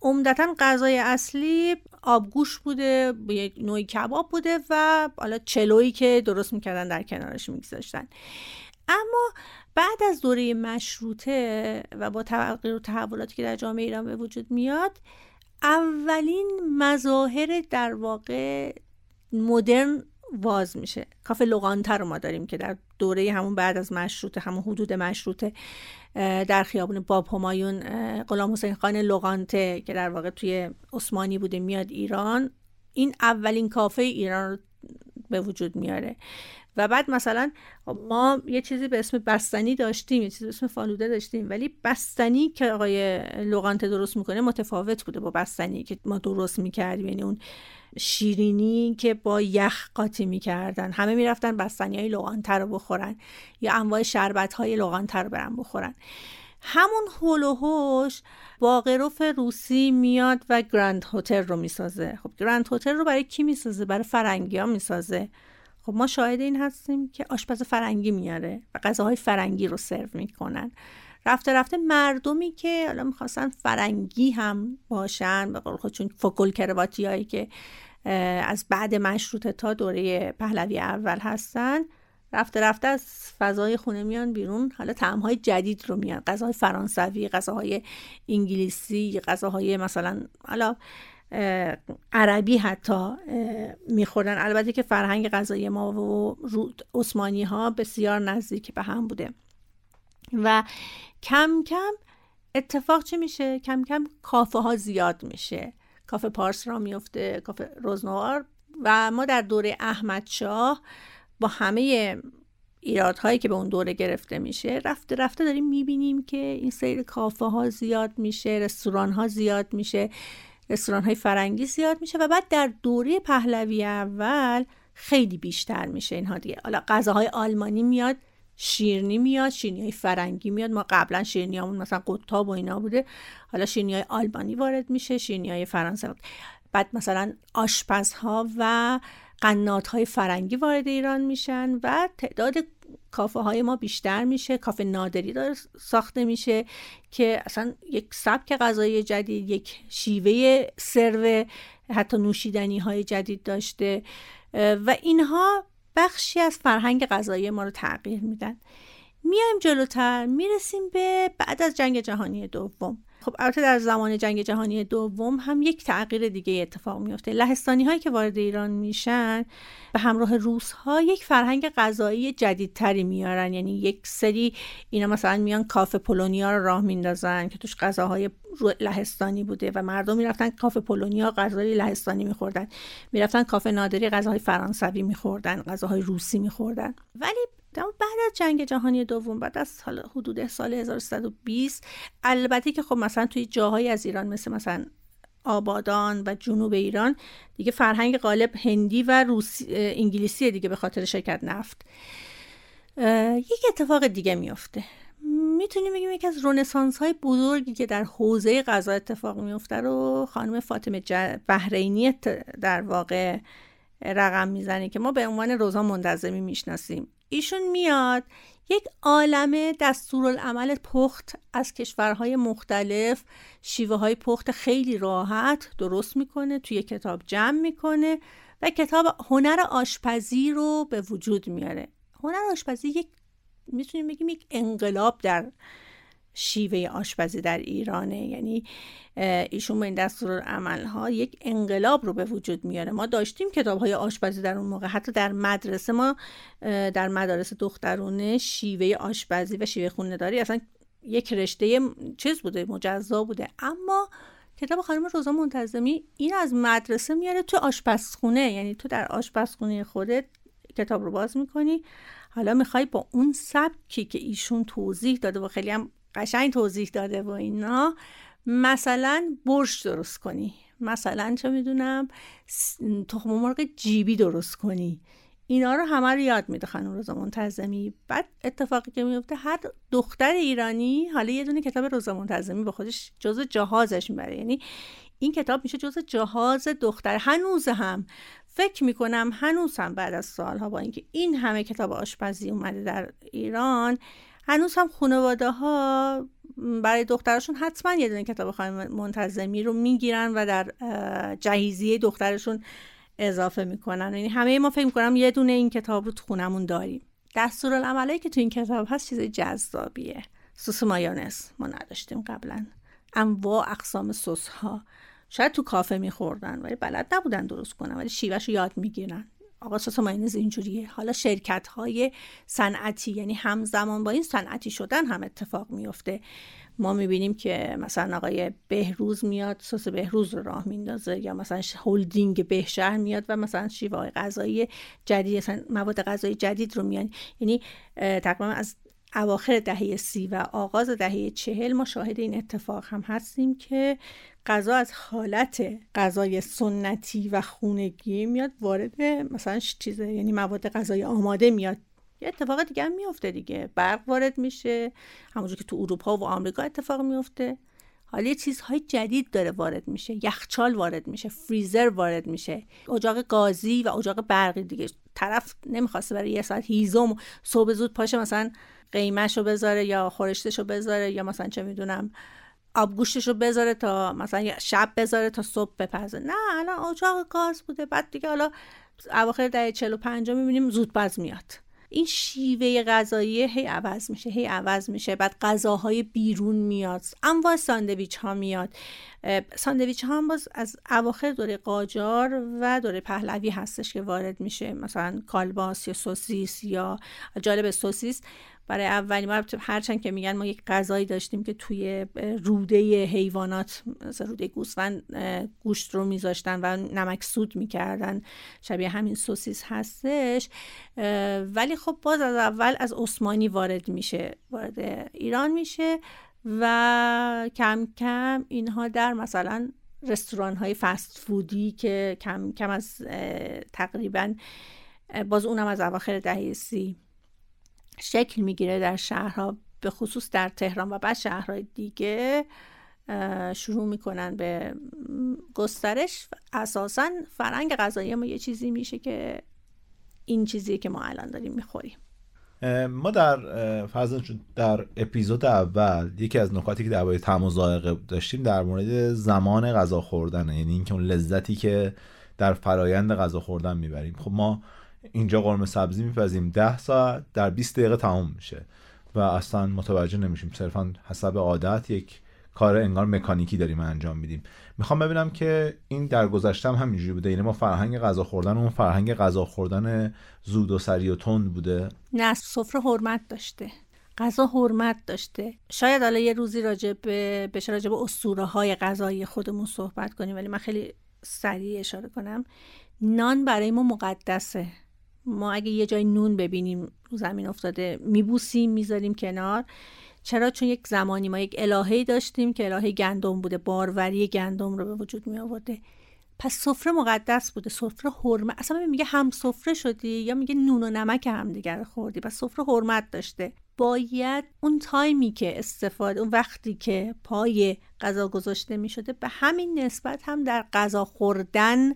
عمدتاً غذای اصلی آبگوش بوده، یک نوعی کباب بوده و حالا چلویی که درست میکردن در کنارش میگذاشتن. اما بعد از دوره مشروطه و با تغییر و تحولاتی که در جامعه ایران به وجود میاد، اولین مظاهر در واقع مدرن واز میشه. کافه لوقانتر رو ما داریم که در دوره همون بعد از مشروطه، همون حدود مشروطه، در خیابون باب همایون غلام حسین خان لوقانته که در واقع توی عثمانی بوده میاد ایران، این اولین کافه ایران رو به وجود میاره. و بعد مثلا ما یه چیزی به اسم بستنی داشتیم، یه چیزی به اسم فالوده داشتیم، ولی بستنی که آقای لوقانته درست میکنه متفاوت بوده با بستنی که ما درست میکردیم. یعنی اون شیرینی که با یخ قاطی میکردن، همه میرفتن بستنی های لوقانته رو بخورن یا انواع شربت های لوقانته رو برن بخورن. همون هول و هوش باقروف روسی میاد و گراند هتل رو میسازه. خب گراند هتل رو برای کی میسازه؟ برای فرنگی ها میسازه. خب ما شاهد این هستیم که آشپز فرنگی میاره و غذاهای فرنگی رو سرو میکنن. رفته رفته مردمی که حالا میخواستن فرنگی هم باشن، به قول خودشون فکل کرواتی هایی که از بعد مشروطه تا دوره پهلوی اول هستن، رفته رفته از فضای خونه میان بیرون، حالا طعم‌های جدید رو میان، غذاهای فرانسوی، غذاهای انگلیسی، غذاهای مثلا حالا عربی حتی میخوردن. البته که فرهنگ غذایی ما و عثمانی ها بسیار نزدیک به هم بوده و کم کم اتفاق چه میشه؟ کم کم کافه ها زیاد میشه. کافه پارس را میفته، کافه روزنوار، و ما در دوره احمدشاه با همه ایرادهایی که به اون دوره گرفته میشه رفته رفته داریم میبینیم که این سیر کافه ها زیاد میشه، رستوران ها زیاد میشه، رستوران های فرنگی زیاد میشه و بعد در دوره پهلوی اول خیلی بیشتر میشه اینها دیگه. حالا غذاهای آلمانی میاد، شیرینی میاد، شیرینی های فرنگی میاد. ما قبلا شیرینی همون مثلا قطاب و اینا بوده، حالا شیرینی های آلمانی وارد میشه، شیرینی های فرانسه. بعد مثلا آشپزها و قنات‌های فرنگی وارد ایران میشن و تعداد کافه های ما بیشتر میشه. کافه نادری داره ساخته میشه که اصلا یک سبک غذایی جدید، یک شیوه سرو حتی نوشیدنی های جدید داشته و اینها بخشی از فرهنگ غذایی ما رو تغییر میدن. میایم جلوتر میرسیم به بعد از جنگ جهانی دوم. خب البته در زمان جنگ جهانی دوم هم یک تغییر دیگه اتفاق میفته. لهستانی هایی که وارد ایران میشن به همراه روس ها یک فرهنگ غذایی جدیدتری میارن. یعنی یک سری اینا مثلا میان کافه پولونیا رو راه میندازن که توش غذاهای لهستانی بوده و مردم میرفتن کافه پولونیا غذای لهستانی میخوردن، میرفتن کافه نادری غذاهای فرانسوی میخوردن، غذاهای روسی میخوردن. ولی بعد از جنگ جهانی دوم، بعد از حدود سال هزار و سیصد و بیست، البته که خب مثلا توی جاهای از ایران مثل مثلا آبادان و جنوب ایران دیگه فرهنگ غالب هندی و روسی انگلیسی دیگه به خاطر شرکت نفت. یک اتفاق دیگه میفته، میتونیم بگیم یکی از رنسانس های بزرگی که در حوزه غذا اتفاق میفته رو خانم فاطمه بحرینی در واقع رقم میزنه که ما به عنوان روزا منتظمی میشناسیم. ایشون میاد یک عالمه دستورالعمل پخت از کشورهای مختلف، شیوه های پخت خیلی راحت درست میکنه، توی کتاب جمع میکنه و کتاب هنر آشپزی رو به وجود میاره. هنر آشپزی یک میتونیم بگیم یک انقلاب در شیوه آشپزی در ایرانه. یعنی ایشون با این دستورالعمل ها یک انقلاب رو به وجود میاره. ما داشتیم کتاب های آشپزی در اون موقع، حتی در مدرسه ما در مدارس دخترونه شیوه آشپزی و شیوه خونداری اصلا یک رشته چیز بوده، مجزا بوده. اما کتاب خانم روزا منتظمی این از مدرسه میاره تو آشپزخونه. یعنی تو در آشپزخونه خودت کتاب رو باز میکنی، حالا میخوای با اون سبکی که ایشون توضیح داده و خیلی هم قشنگ توضیح داده و اینا، مثلا برش درست کنی، مثلا چه میدونم تخم مرغ جیبی درست کنی. اینا رو همه رو یاد میده خانم روزا منتظمی. بعد اتفاقی که میفته هر دختر ایرانی حالا یه دونه کتاب روزا منتظمی با خودش جزء جهازش میبره، یعنی این کتاب میشه جزء جهاز دختر. هنوز هم فکر میکنم هنوز هم بعد از سالها با اینکه این همه کتاب آشپزی اومده در ایران، هنوز هم خانواده ها برای دخترشون حتما یه دونه کتاب خانم منتظمی رو میگیرن و در جهیزیه دخترشون اضافه میکنن. یعنی همه ما فکر میکنم یه دونه این کتاب رو تو خونمون داریم. دستورالعملی که تو این کتاب هست چیز جذابیه. سس مایونز ما نداشتیم قبلا، انواع اقسام سس ها شاید تو کافه میخوردن ولی بلد نبودن درست کنن، ولی شیوهش رو یاد میگیرن. آقا سس مایونز اینجوریه. حالا شرکت های صنعتی، یعنی همزمان با این صنعتی شدن هم اتفاق میفته. ما میبینیم که مثلا آقای بهروز میاد سس بهروز رو راه میندازه، یا مثلا هولدینگ بهشهر میاد و مثلا شیوه غذایی جدید، مثلا مواد غذایی جدید رو میان. یعنی تقریبا از اواخر دهه سی و آغاز دهه چهل ما شاهد این اتفاق هم هستیم که غذا از حالت غذای سنتی و خونگی میاد وارد مثلا چیزه، یعنی مواد غذایی آماده میاد. یه اتفاق دیگه هم میفته دیگه، برق وارد میشه همونجور که تو اروپا و آمریکا اتفاق میفته. حالا یه چیزهای جدید داره وارد میشه، یخچال وارد میشه، فریزر وارد میشه، اجاق گازی و اجاق برقی دیگه. طرف نمیخواسته برای یه ساعت هیزم صبح زود پاشه مثلا قیمه‌شو بذاره یا خورشتشو بذاره یا مثلا چه میدونم آبگوشتشو بذاره تا مثلا شب بذاره تا صبح بپزه. نه الان اجاق گاز بوده. بعد دیگه حالا اواخر دهه چهل و پنج میبینیم زودپز میاد. این شیوه غذایی هی عوض میشه، هی عوض میشه. بعد غذاهای بیرون میاد، انواع ساندویچ ها میاد. ساندویچ ها هم باز از اواخر دوره قاجار و دوره پهلوی هستش که وارد میشه، مثلا کالباس یا سوسیس. یا جالب سوسیس برای اولین بار، هرچند که میگن ما یک غذایی داشتیم که توی روده حیوانات مثلا روده گوسفند گوشت رو میذاشتن و نمک سود میکردن، شبیه همین سوسیس هستش، ولی خب باز از اول از عثمانی وارد میشه، وارد ایران میشه و کم کم اینها در مثلا رستوران های فست فودی که کم کم از تقریبا باز اونم از اواخر دهه سی شکل میگیره در شهرها، به خصوص در تهران و بعد شهرهای دیگه شروع میکنن به گسترش. اساساً فرهنگ غذایی ما یه چیزی میشه که این چیزیه که ما الان داریم میخوریم. ما در فرضاً در اپیزود اول یکی از نکاتی که درباره طعم و ذائقه داشتیم در مورد زمان غذا خوردنه، یعنی اینکه اون لذتی که در فرایند غذا خوردن میبریم. خب ما اینجا قرمه سبزی میپزیم ده ساعت، در بیست دقیقه تمام میشه و اصلا متوجه نمیشیم، صرفا حسب عادت یک کار انگار مکانیکی داریم انجام میدیم. میخوام ببینم که این در گذشته هم همینجوری بوده، یعنی ما فرهنگ غذا خوردن اون فرهنگ غذا خوردن زود و سریع و تند بوده؟ نه، سفره حرمت داشته، غذا حرمت داشته. شاید حالا یه روزی راجع به بشه راجع به اسطوره های غذایی خودمون صحبت کنیم، ولی من خیلی سریع اشاره کنم. نان برای ما مقدسه. ما اگه یه جای نون ببینیم رو زمین افتاده میبوسیم، میذاریم کنار. چرا؟ چون یک زمانی ما یک الهه‌ای داشتیم که الهه گندم بوده، باروری گندم رو به وجود می آورده. پس سفره مقدس بوده، سفره حرمت. اصلا میگه هم سفره شدی یا میگه نون و نمک هم دیگر خوردی. پس سفره حرمت داشته. باید اون تایمی که استفاده، اون وقتی که پای غذا گذاشته میشده، به همین نسبت هم در غذا خوردن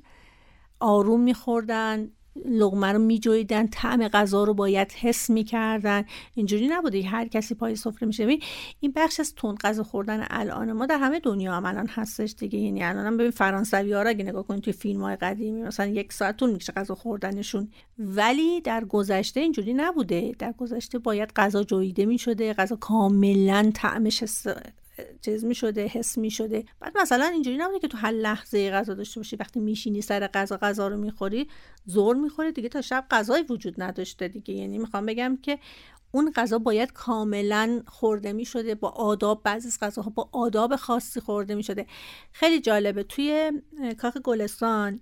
آروم میخوردن، لقمه رو میجویدن، طعم غذا رو باید حس میکردن. اینجوری نبوده هر کسی پای سفره میشه. این بخش از تند غذا خوردن الان ما در همه دنیا هم الان هستش دیگه. یعنی الانم ببین فرانسوی‌ها رو اگه نگاه کنید توی فیلم‌های قدیمی مثلا یک ساعت طول میکشه غذا خوردنشون، ولی در گذشته اینجوری نبوده. در گذشته باید غذا جویده میشده، غذا کاملا طعمش حس چیز می شده، حس می شده. بعد مثلا اینجوری نبوده که تو هر لحظه غذا داشته باشی. وقتی میشینی سر غذا غذا رو میخوری، زور میخوری دیگه تا شب غذای وجود نداشته دیگه. یعنی میخوام بگم که اون غذا باید کاملا خورده می شده با آداب. بعضی از غذاها با آداب خاصی خورده می شده. خیلی جالبه توی کاخ گلستان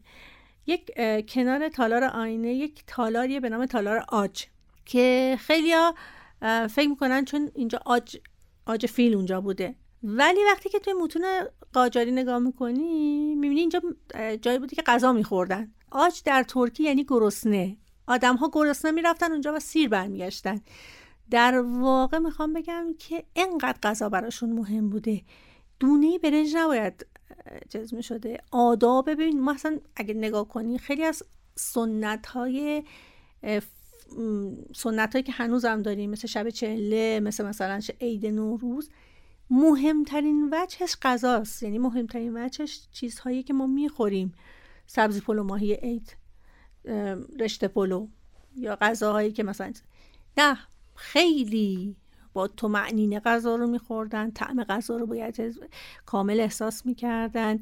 یک کنار تالار آینه یک تالاریه به نام تالار آج که خیلیا فکر میکنن چون اینجا آج آج فیل اونجا بوده، ولی وقتی که توی متون قاجاری نگاه میکنی میبینی اینجا جایی بوده که غذا میخوردن. آج در ترکی یعنی گرسنه، آدم‌ها گرسنه می‌رفتن اونجا و سیر برمیگشتن. در واقع میخوام بگم که اینقدر غذا براشون مهم بوده. دونه‌ای برنج نباید جزم شده. آداب، ببین ما اصلا اگه نگاه کنی خیلی از سنت‌های سنت‌هایی که هنوز هم داریم، مثل شب چهله، مثل مثلا عید نوروز، مهمترین وجهش غذاست. یعنی مهمترین وجهش چیزهایی که ما میخوریم، سبزی پلو، ماهی عید، رشته پلو، یا غذاهایی که مثلا نه، خیلی با طمأنینه غذا رو میخوردن، طعم غذا رو باید کامل احساس میکردن،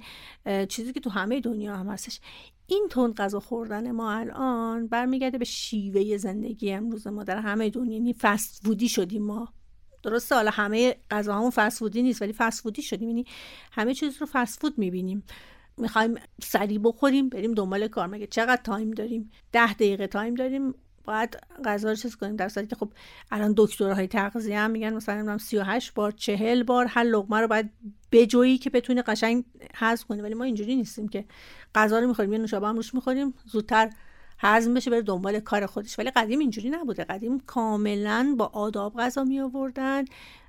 چیزی که تو همه دنیا هم هستش. این تون غذا خوردن ما الان برمیگرده به شیوه زندگی امروز ما در همه دنیا. یعنی فست فودی شدیم ما. درسته حالا همه غذا همون فست فودی نیست، ولی فست فودی شدیم. یعنی همه چیز رو فست فود میبینیم، میخوایم سریع بخوریم بریم دنبال کار. مگه چقدر تایم داریم؟ ده دقیقه تایم داریم، باید غذا رو چیز کنیم. در صورتی که خب الان دکترهای تغذیه هم میگن مثلا سی و هشت بار چهل بار هر لقمه رو باید بجویی که بتونه قشنگ هضم کنه. ولی ما اینجوری نیستیم که غذا رو میخوریم، یه نوشابه هم روش میخوریم زودتر هضم بشه بره دنبال کار خودش. ولی قدیم اینجوری نبوده. قدیم کاملا با آداب غذا می آوردن.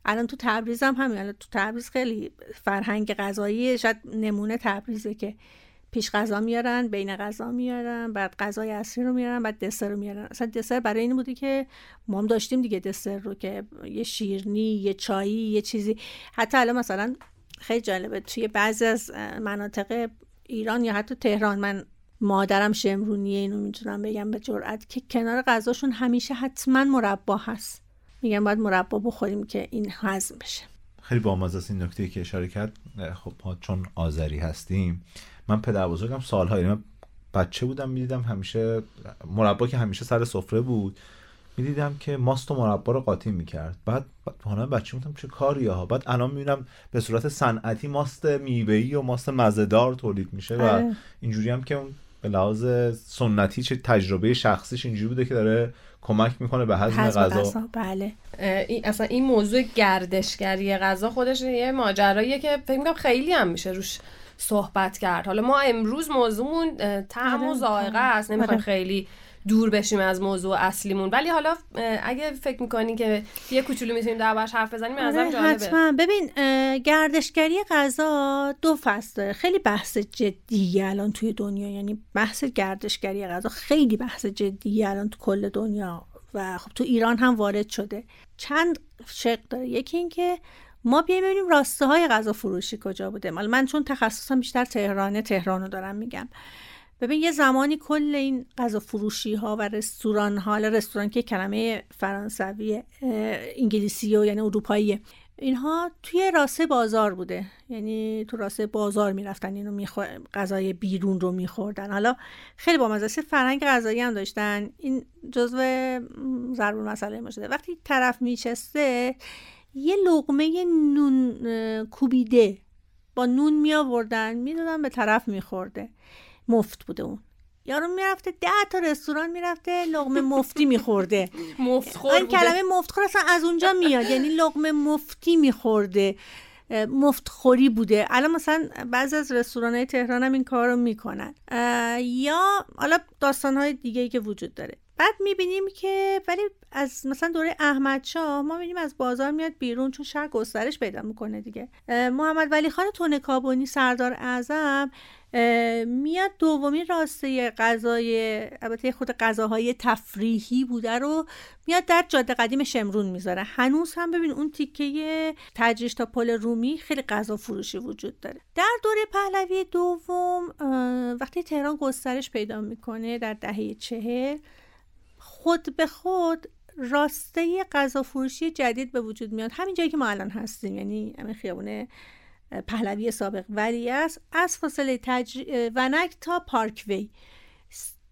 الان تو تبریز هم همین، الان تو تبریز خیلی فرهنگ غذایی، شاید نمونه تبریزه که پیش غذا میارن، بین غذا میارن، بعد غذای اصلی رو میارن، بعد دسر رو میارن. اصلا دسر برای این بوده که ما هم داشتیم دیگه دسر رو، که یه شیرینی، یه چایی، یه چیزی. حتی الان مثلا خیلی جالبه توی بعضی از مناطق ایران یا حتی تهران، من مادرم شمرونیه، اینو میتونم بگم به جرئت، که کنار غذاشون همیشه حتما مربا هست. میگم باید مربا بخوریم که این هضم بشه. خیلی بامزه است این نکته‌ای که اشاره کرد. خب ما چون آذری هستیم، من پدربزرگم سال‌ها، یعنی من بچه بودم می‌دیدم همیشه مربا که همیشه سر سفره بود، می‌دیدم که ماست و مربا رو قاطی می‌کرد. بعد حالا بچه بودم چه کاریاها. بعد الان می‌بینم به صورت صنعتی ماست میوه‌ای و ماست مزه‌دار تولید میشه و اینجوری هم که به لحاظ سنتی چه تجربه شخصیش اینجوری بوده که داره کمک میکنه به هضم غذا. بله، این اصلا این موضوع گردشگری غذا خودش یه ماجراییه که فکر می‌کنم خیلی هم میشه روش صحبت کرد. حالا ما امروز موضوعمون طعم و ذائقه است، نمیخوایم خیلی دور بشیم از موضوع اصلیمون، ولی حالا اگه فکر میکنین که یه کوچولو میتونیم دربارش حرف بزنیم از هم جالبه. حتما. ببین گردشگری غذا دو فصل داره. خیلی بحث جدیه الان توی دنیا. یعنی بحث گردشگری غذا خیلی بحث جدیه الان تو کل دنیا و خب تو ایران هم وارد شده. چند شق داره. یکی این که ما بیایم ببینیم راسته های غذا فروشی کجا بوده. من چون تخصصم بیشتر تهرانه، تهرانو دارم میگم. ببین یه زمانی کل این غذا فروشی ها و رستوران ها، رستوران که کلمه فرانسوی انگلیسی و یعنی اروپاییه، اینها توی راسته بازار بوده. یعنی تو راسته بازار میرفتن اینو میخوردن، غذای بیرون رو میخوردن. حالا خیلی با مزه، فرهنگ غذایی هم داشتن. این جزو ضرب المثل ما شده. وقتی طرف میشسته یه لقمه نون کوبیده با نون میآوردن میدادن به طرف میخورده، مفت بوده. اون یارو میرفته ده تا رستوران میرفته لقمه مفتی میخورده. مفت خور این کلمه مفت خور اصلا از اونجا میاد، یعنی لقمه مفتی میخورده، مفت خوری بوده. الان مثلا بعضی از رستوران‌های تهران هم این کارو میکنن، یا حالا داستان‌های دیگه‌ای که وجود داره. بعد میبینیم که ولی از مثلا دوره احمدشاه ما میبینیم از بازار میاد بیرون، چون شهر گسترش پیدا میکنه دیگه. محمد ولی خان تنکابونی، سردار اعظم، میاد دومی راسته غذای، البته خود غذاهای تفریحی بوده رو میاد در جاده قدیم شمرون میذاره. هنوز هم ببین اون تیکه تجریش تا پل رومی خیلی غذا فروشی وجود داره. در دوره پهلوی دوم وقتی تهران گسترش پیدا میکنه در دهه چهل، خود به خود راسته غذا فروشی جدید به وجود میاد. همین جایی که ما الان هستیم، یعنی همین خیابون پهلوی سابق ولی است، از فاصله تج... ونک تا پارکوی،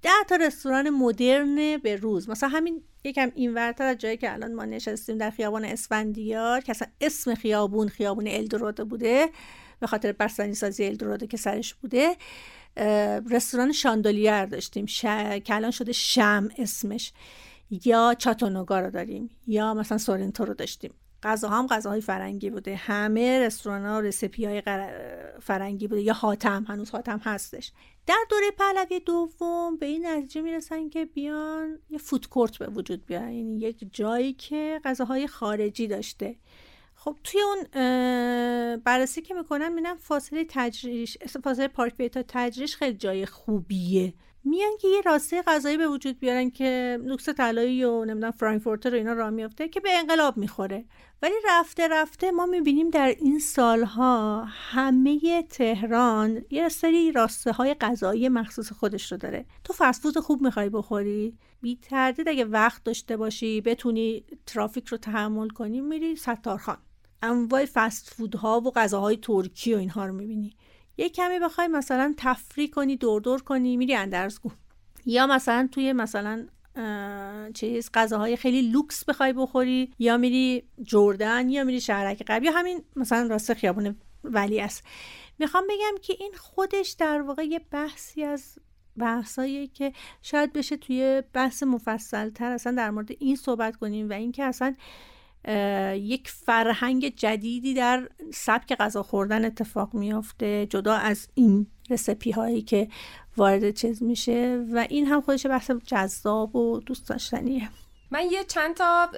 ده تا رستوران مدرن به روز. مثلا همین یکم اینورتر از جایی که الان ما نشستیم در خیابان اسفندیار، که اصلا اسم خیابون خیابون الدورادو بوده به خاطر بستنی سازی الدورادو که سرش بوده، رستوران شاندولیر داشتیم ش... که الان شده شم اسمش، یا چاتونوگا رو داریم، یا مثلا سورنتو رو داشتیم. غذا هم غذاهای فرنگی بوده، همه رستوران ها رسپی های فرنگی بوده یا حاتم، هنوز حاتم هستش. در دوره پهلوی دوم به این نتیجه میرسن که بیان یه فودکورت به وجود بیان، یعنی یک جایی که غذاهای خارجی داشته. خب توی اون بررسی که میکنن میبینن فاصله تجریش، فاصله پارک وی تا تجریش خیلی جای خوبیه، میان که یه راسته غذایی به وجود بیارن که نوکس طلایی و نمیدونم فرانکفورتر رو اینا راه میفته که به انقلاب میخوره. ولی رفته رفته ما میبینیم در این سالها همه تهران یه سری راسته های غذایی مخصوص خودش رو داره. تو فست فود خوب میخوای بخوری، بی تردید اگه وقت داشته باشی بتونی ترافیک رو تحمل کنی، میری ستارخان، انواع فست فود ها و غذاهای ترکی و اینها رو میبینی. یه کمی بخوای مثلا تفریح کنی، دور دور کنی، میری اندرزگو. یا مثلا توی مثلا چیز غذاهای خیلی لوکس بخوای بخوری، یا میری جردن، یا میری شهرک غرب، یا همین مثلا راسته خیابون ولی است. میخوام بگم که این خودش در واقع یه بحثی از بحثایی که شاید بشه توی بحث مفصل تر اصلا در مورد این صحبت کنیم و این که اصلا یک فرهنگ جدیدی در سبک غذا خوردن اتفاق میافته جدا از این رسپی هایی که وارد چیز میشه، و این هم خودش بحث جذاب و دوست داشتنیه. من یه چند تا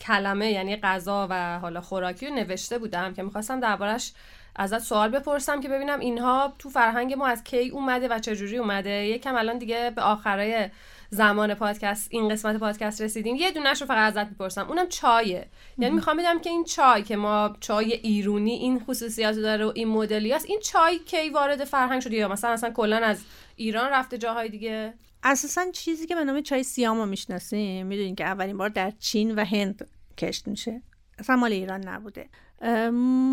کلمه یعنی غذا و حالا خوراکی رو نوشته بودم که میخواستم دربارش ازت سوال بپرسم که ببینم اینها تو فرهنگ ما از کی اومده و چجوری اومده. یکم الان دیگه به آخرای زمان پادکست، این قسمت پادکست رسیدیم، یه دونه‌اش رو فقط ازت می‌پرسم، اونم چایه. یعنی می‌خوام بدونم که این چای که ما چای ایرونی این خصوصیاتو داره و این مدلیاست، این چای کی وارد فرهنگ شده یا مثلا اصلا کلا از ایران رفته جاهای دیگه؟ اساساً چیزی که به نام چای سیام رو می‌شناسیم، می‌دونین که اولین بار در چین و هند کشت میشه، اصلا مال ایران نبوده.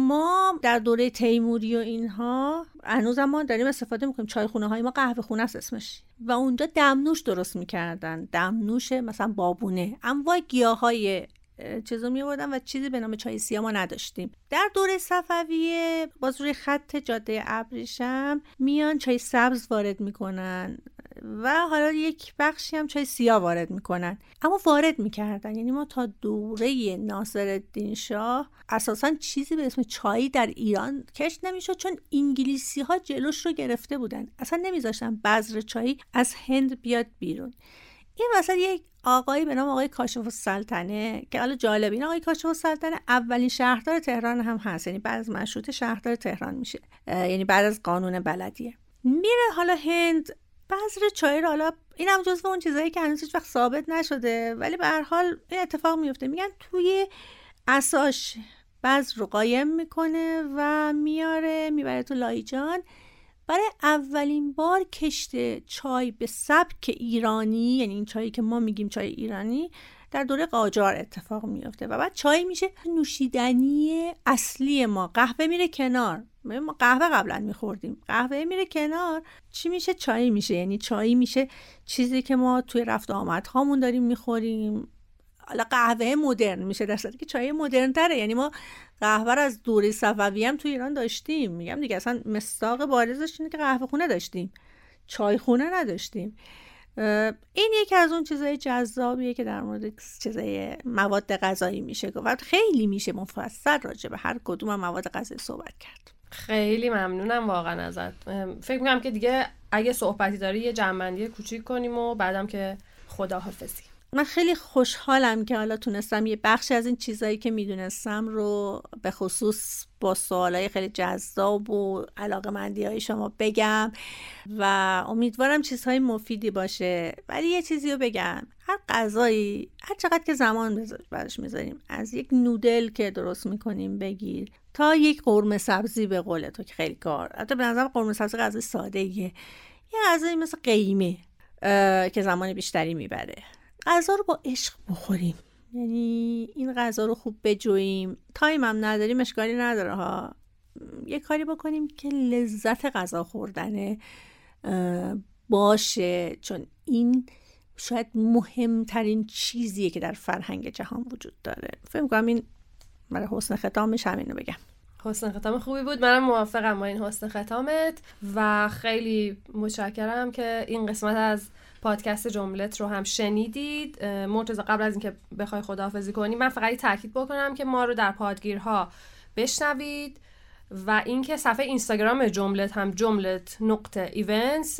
ما در دوره تیموری و اینها هنوز ما داریم استفاده میکنیم. چای خونه های ما قهوه خونه است اسمش، و اونجا دمنوش درست میکردن، دمنوش مثلا بابونه، انواع گیاه های چیزو میوردن و چیزی به نام چای سیاه ما نداشتیم. در دوره صفویه باز روی خط جاده ابریشم میان چای سبز وارد میکنن و حالا یک بخشی هم چای سیاه وارد میکنن، اما وارد میکردن. یعنی ما تا دوره ناصرالدین شاه اساسا چیزی به اسم چای در ایران کشت نمیشد، چون انگلیسی ها جلوش رو گرفته بودن، اصلا نمیذاشتن بذر چای از هند بیاد بیرون. این وسط یک آقایی به نام آقای کاشف السلطنه که حالا جالب اینه، آقای کاشف السلطنه اولین شهردار تهران هم هست، یعنی بعد از مشروطه شهردار تهران میشه، یعنی بعد از قانون بلدیه میره حالا هند بذر چای رو. حالا این هم جزو اون چیزایی که هنوز هیچ وقت ثابت نشده، ولی به هر حال این اتفاق میفته. میگن توی اساش بذر رو قایم میکنه و میاره میبره تو لایجان. برای اولین بار کشت چای به سبک ایرانی، یعنی این چایی که ما میگیم چای ایرانی، در دوره قاجار اتفاق میفته و بعد چای میشه نوشیدنی اصلی ما. قهوه میره کنار، ما قهوه قبلا میخوردیم، قهوه میره کنار، چی میشه؟ چای میشه. یعنی چای میشه چیزی که ما توی رفت آمد هامون داریم میخوریم. حالا قهوه مدرن میشه، در صورتی که چای مدرن تره. یعنی ما قهوه رو از دوره صفوی هم تو ایران داشتیم، میگم دیگه اصلا مصداق بارزش اینه که قهوه خونه داشتیم، چای خونه نداشتیم. این یکی از اون چیزای جذابیه که در مورد چیزای مواد غذایی میشه گفت. خیلی میشه مفصل راجع به هر کدوم مواد غذایی صحبت کرد. خیلی ممنونم واقعا ازت. فکر میکنم که دیگه اگه صحبتی داری یه جمع‌بندی کوچیک کنیم و بعدم که خداحافظی. من خیلی خوشحالم که حالا تونستم یه بخشی از این چیزایی که میدونستم رو به خصوص با سوالای خیلی جذاب و علاقه‌مندی های شما بگم و امیدوارم چیزهای مفیدی باشه. ولی یه چیزی رو بگم، هر غذایی هر چقدر که زمان براش میذاریم، از یک نودل که درست میکنیم بگیر تا یک قرمه سبزی، به قول تو که خیلی کار، حتی به نظر قرمه سبزی غذای ساده‌ایه، یه غذایی مثل قیمه که زمان بیشتری میبره. غذا رو با عشق بخوریم، یعنی این غذا رو خوب بجوییم. تایم هم نداریم اشکالی نداره ها، یه کاری بکنیم که لذت غذا خوردن باشه، چون این شاید مهمترین چیزیه که در فرهنگ جهان وجود داره. فکر می‌کنم این برای حسن ختامش همین رو بگم. حسن ختام خوبی بود. منم موافقم با این حسن ختامت و خیلی متشکرم که این قسمت از پادکست جملت رو هم شنیدید. مرتضی قبل از اینکه بخوای خداحافظی کنی من فقط تاکید بکنم که ما رو در پادگیرها بشنوید و اینکه صفحه اینستاگرام جملت هم جملت نقطه ایونتس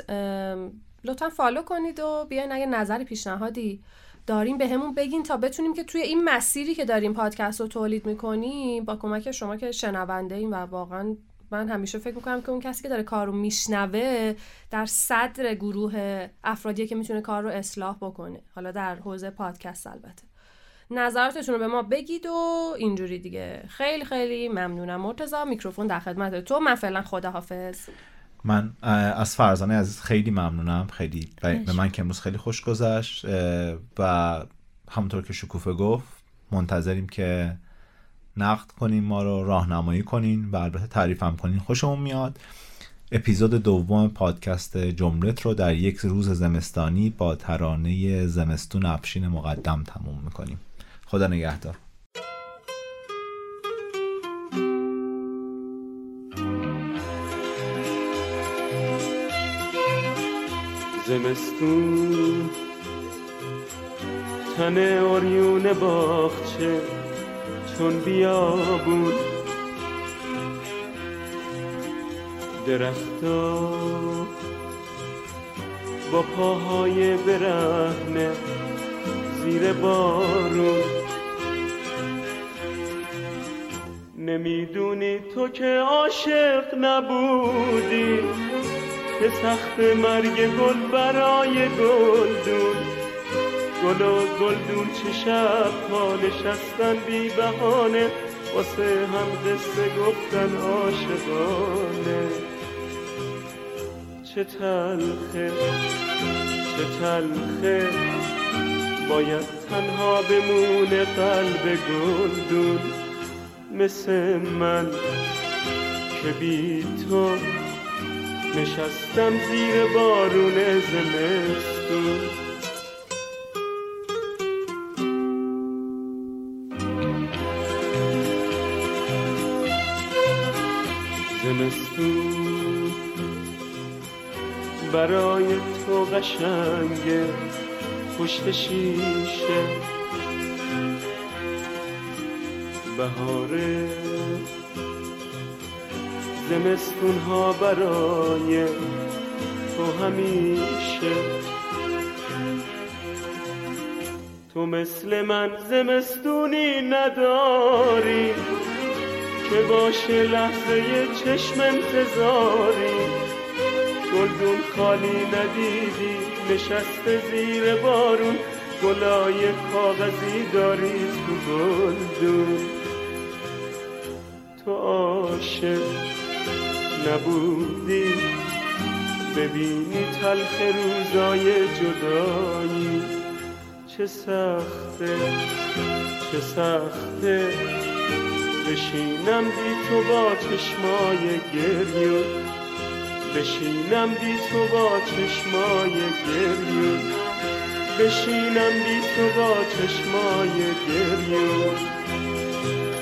لطفا فالو کنید و بیاین اگه نظر پیشنهادی داریم به همون بگین تا بتونیم که توی این مسیری که داریم پادکست رو تولید میکنیم با کمک شما که شنونده این و واقعا من همیشه فکر میکنم که اون کسی که داره کار رو میشنوه در صدر گروه افرادیه که میتونه کار رو اصلاح بکنه، حالا در حوزه پادکست. البته نظراتتون رو به ما بگید و اینجوری دیگه. خیلی خیلی ممنونم مرتضی، میکروفون در خدمت تو. من فعلا خداحافظ. من از فرزانه عزیز خیلی ممنونم، خیلی به من که امروز خیلی خوش گذشت و همونطور که شکوفه گفت منتظریم که نقد کنین، ما رو راهنمایی کنین و البته تعریف هم کنین. خوشمون میاد. اپیزود دوم پادکست جملت رو در یک روز زمستانی با ترانه زمستون افشین مقدم تموم میکنیم. خدا نگهدار. زمستون تن آریون باغچه چون بیابون، درختا با پاهای برهنه زیر بارون. نمیدونی تو که عاشق نبودی که سخت مرگ گل برای گلدون. گل و گلدون چه شب ها نشستن بی بهانه واسه هم قصه گفتن عاشقانه. چه تلخه چه تلخه باید تنها بمونه قلب گلدون مثل من که بی تو نشستم زیر بارون زمستون. زمستون برای تو قشنگه پشت شیشه، بهاره زمستون ها برای تو همیشه. تو مثل من زمستونی نداری که باشه لحظه چشم انتظاری. گلدون خالی ندیدی نشسته زیر بارون، گلای کاغذی داری تو گلدون. تو عاشق نبودی ببینی تلخ روزای جدایی. چه سخته چه سخته بشینم بی تو با چشمای گریون، بشینم بی تو با چشمای گریون، بشینم بی تو با چشمای گریون.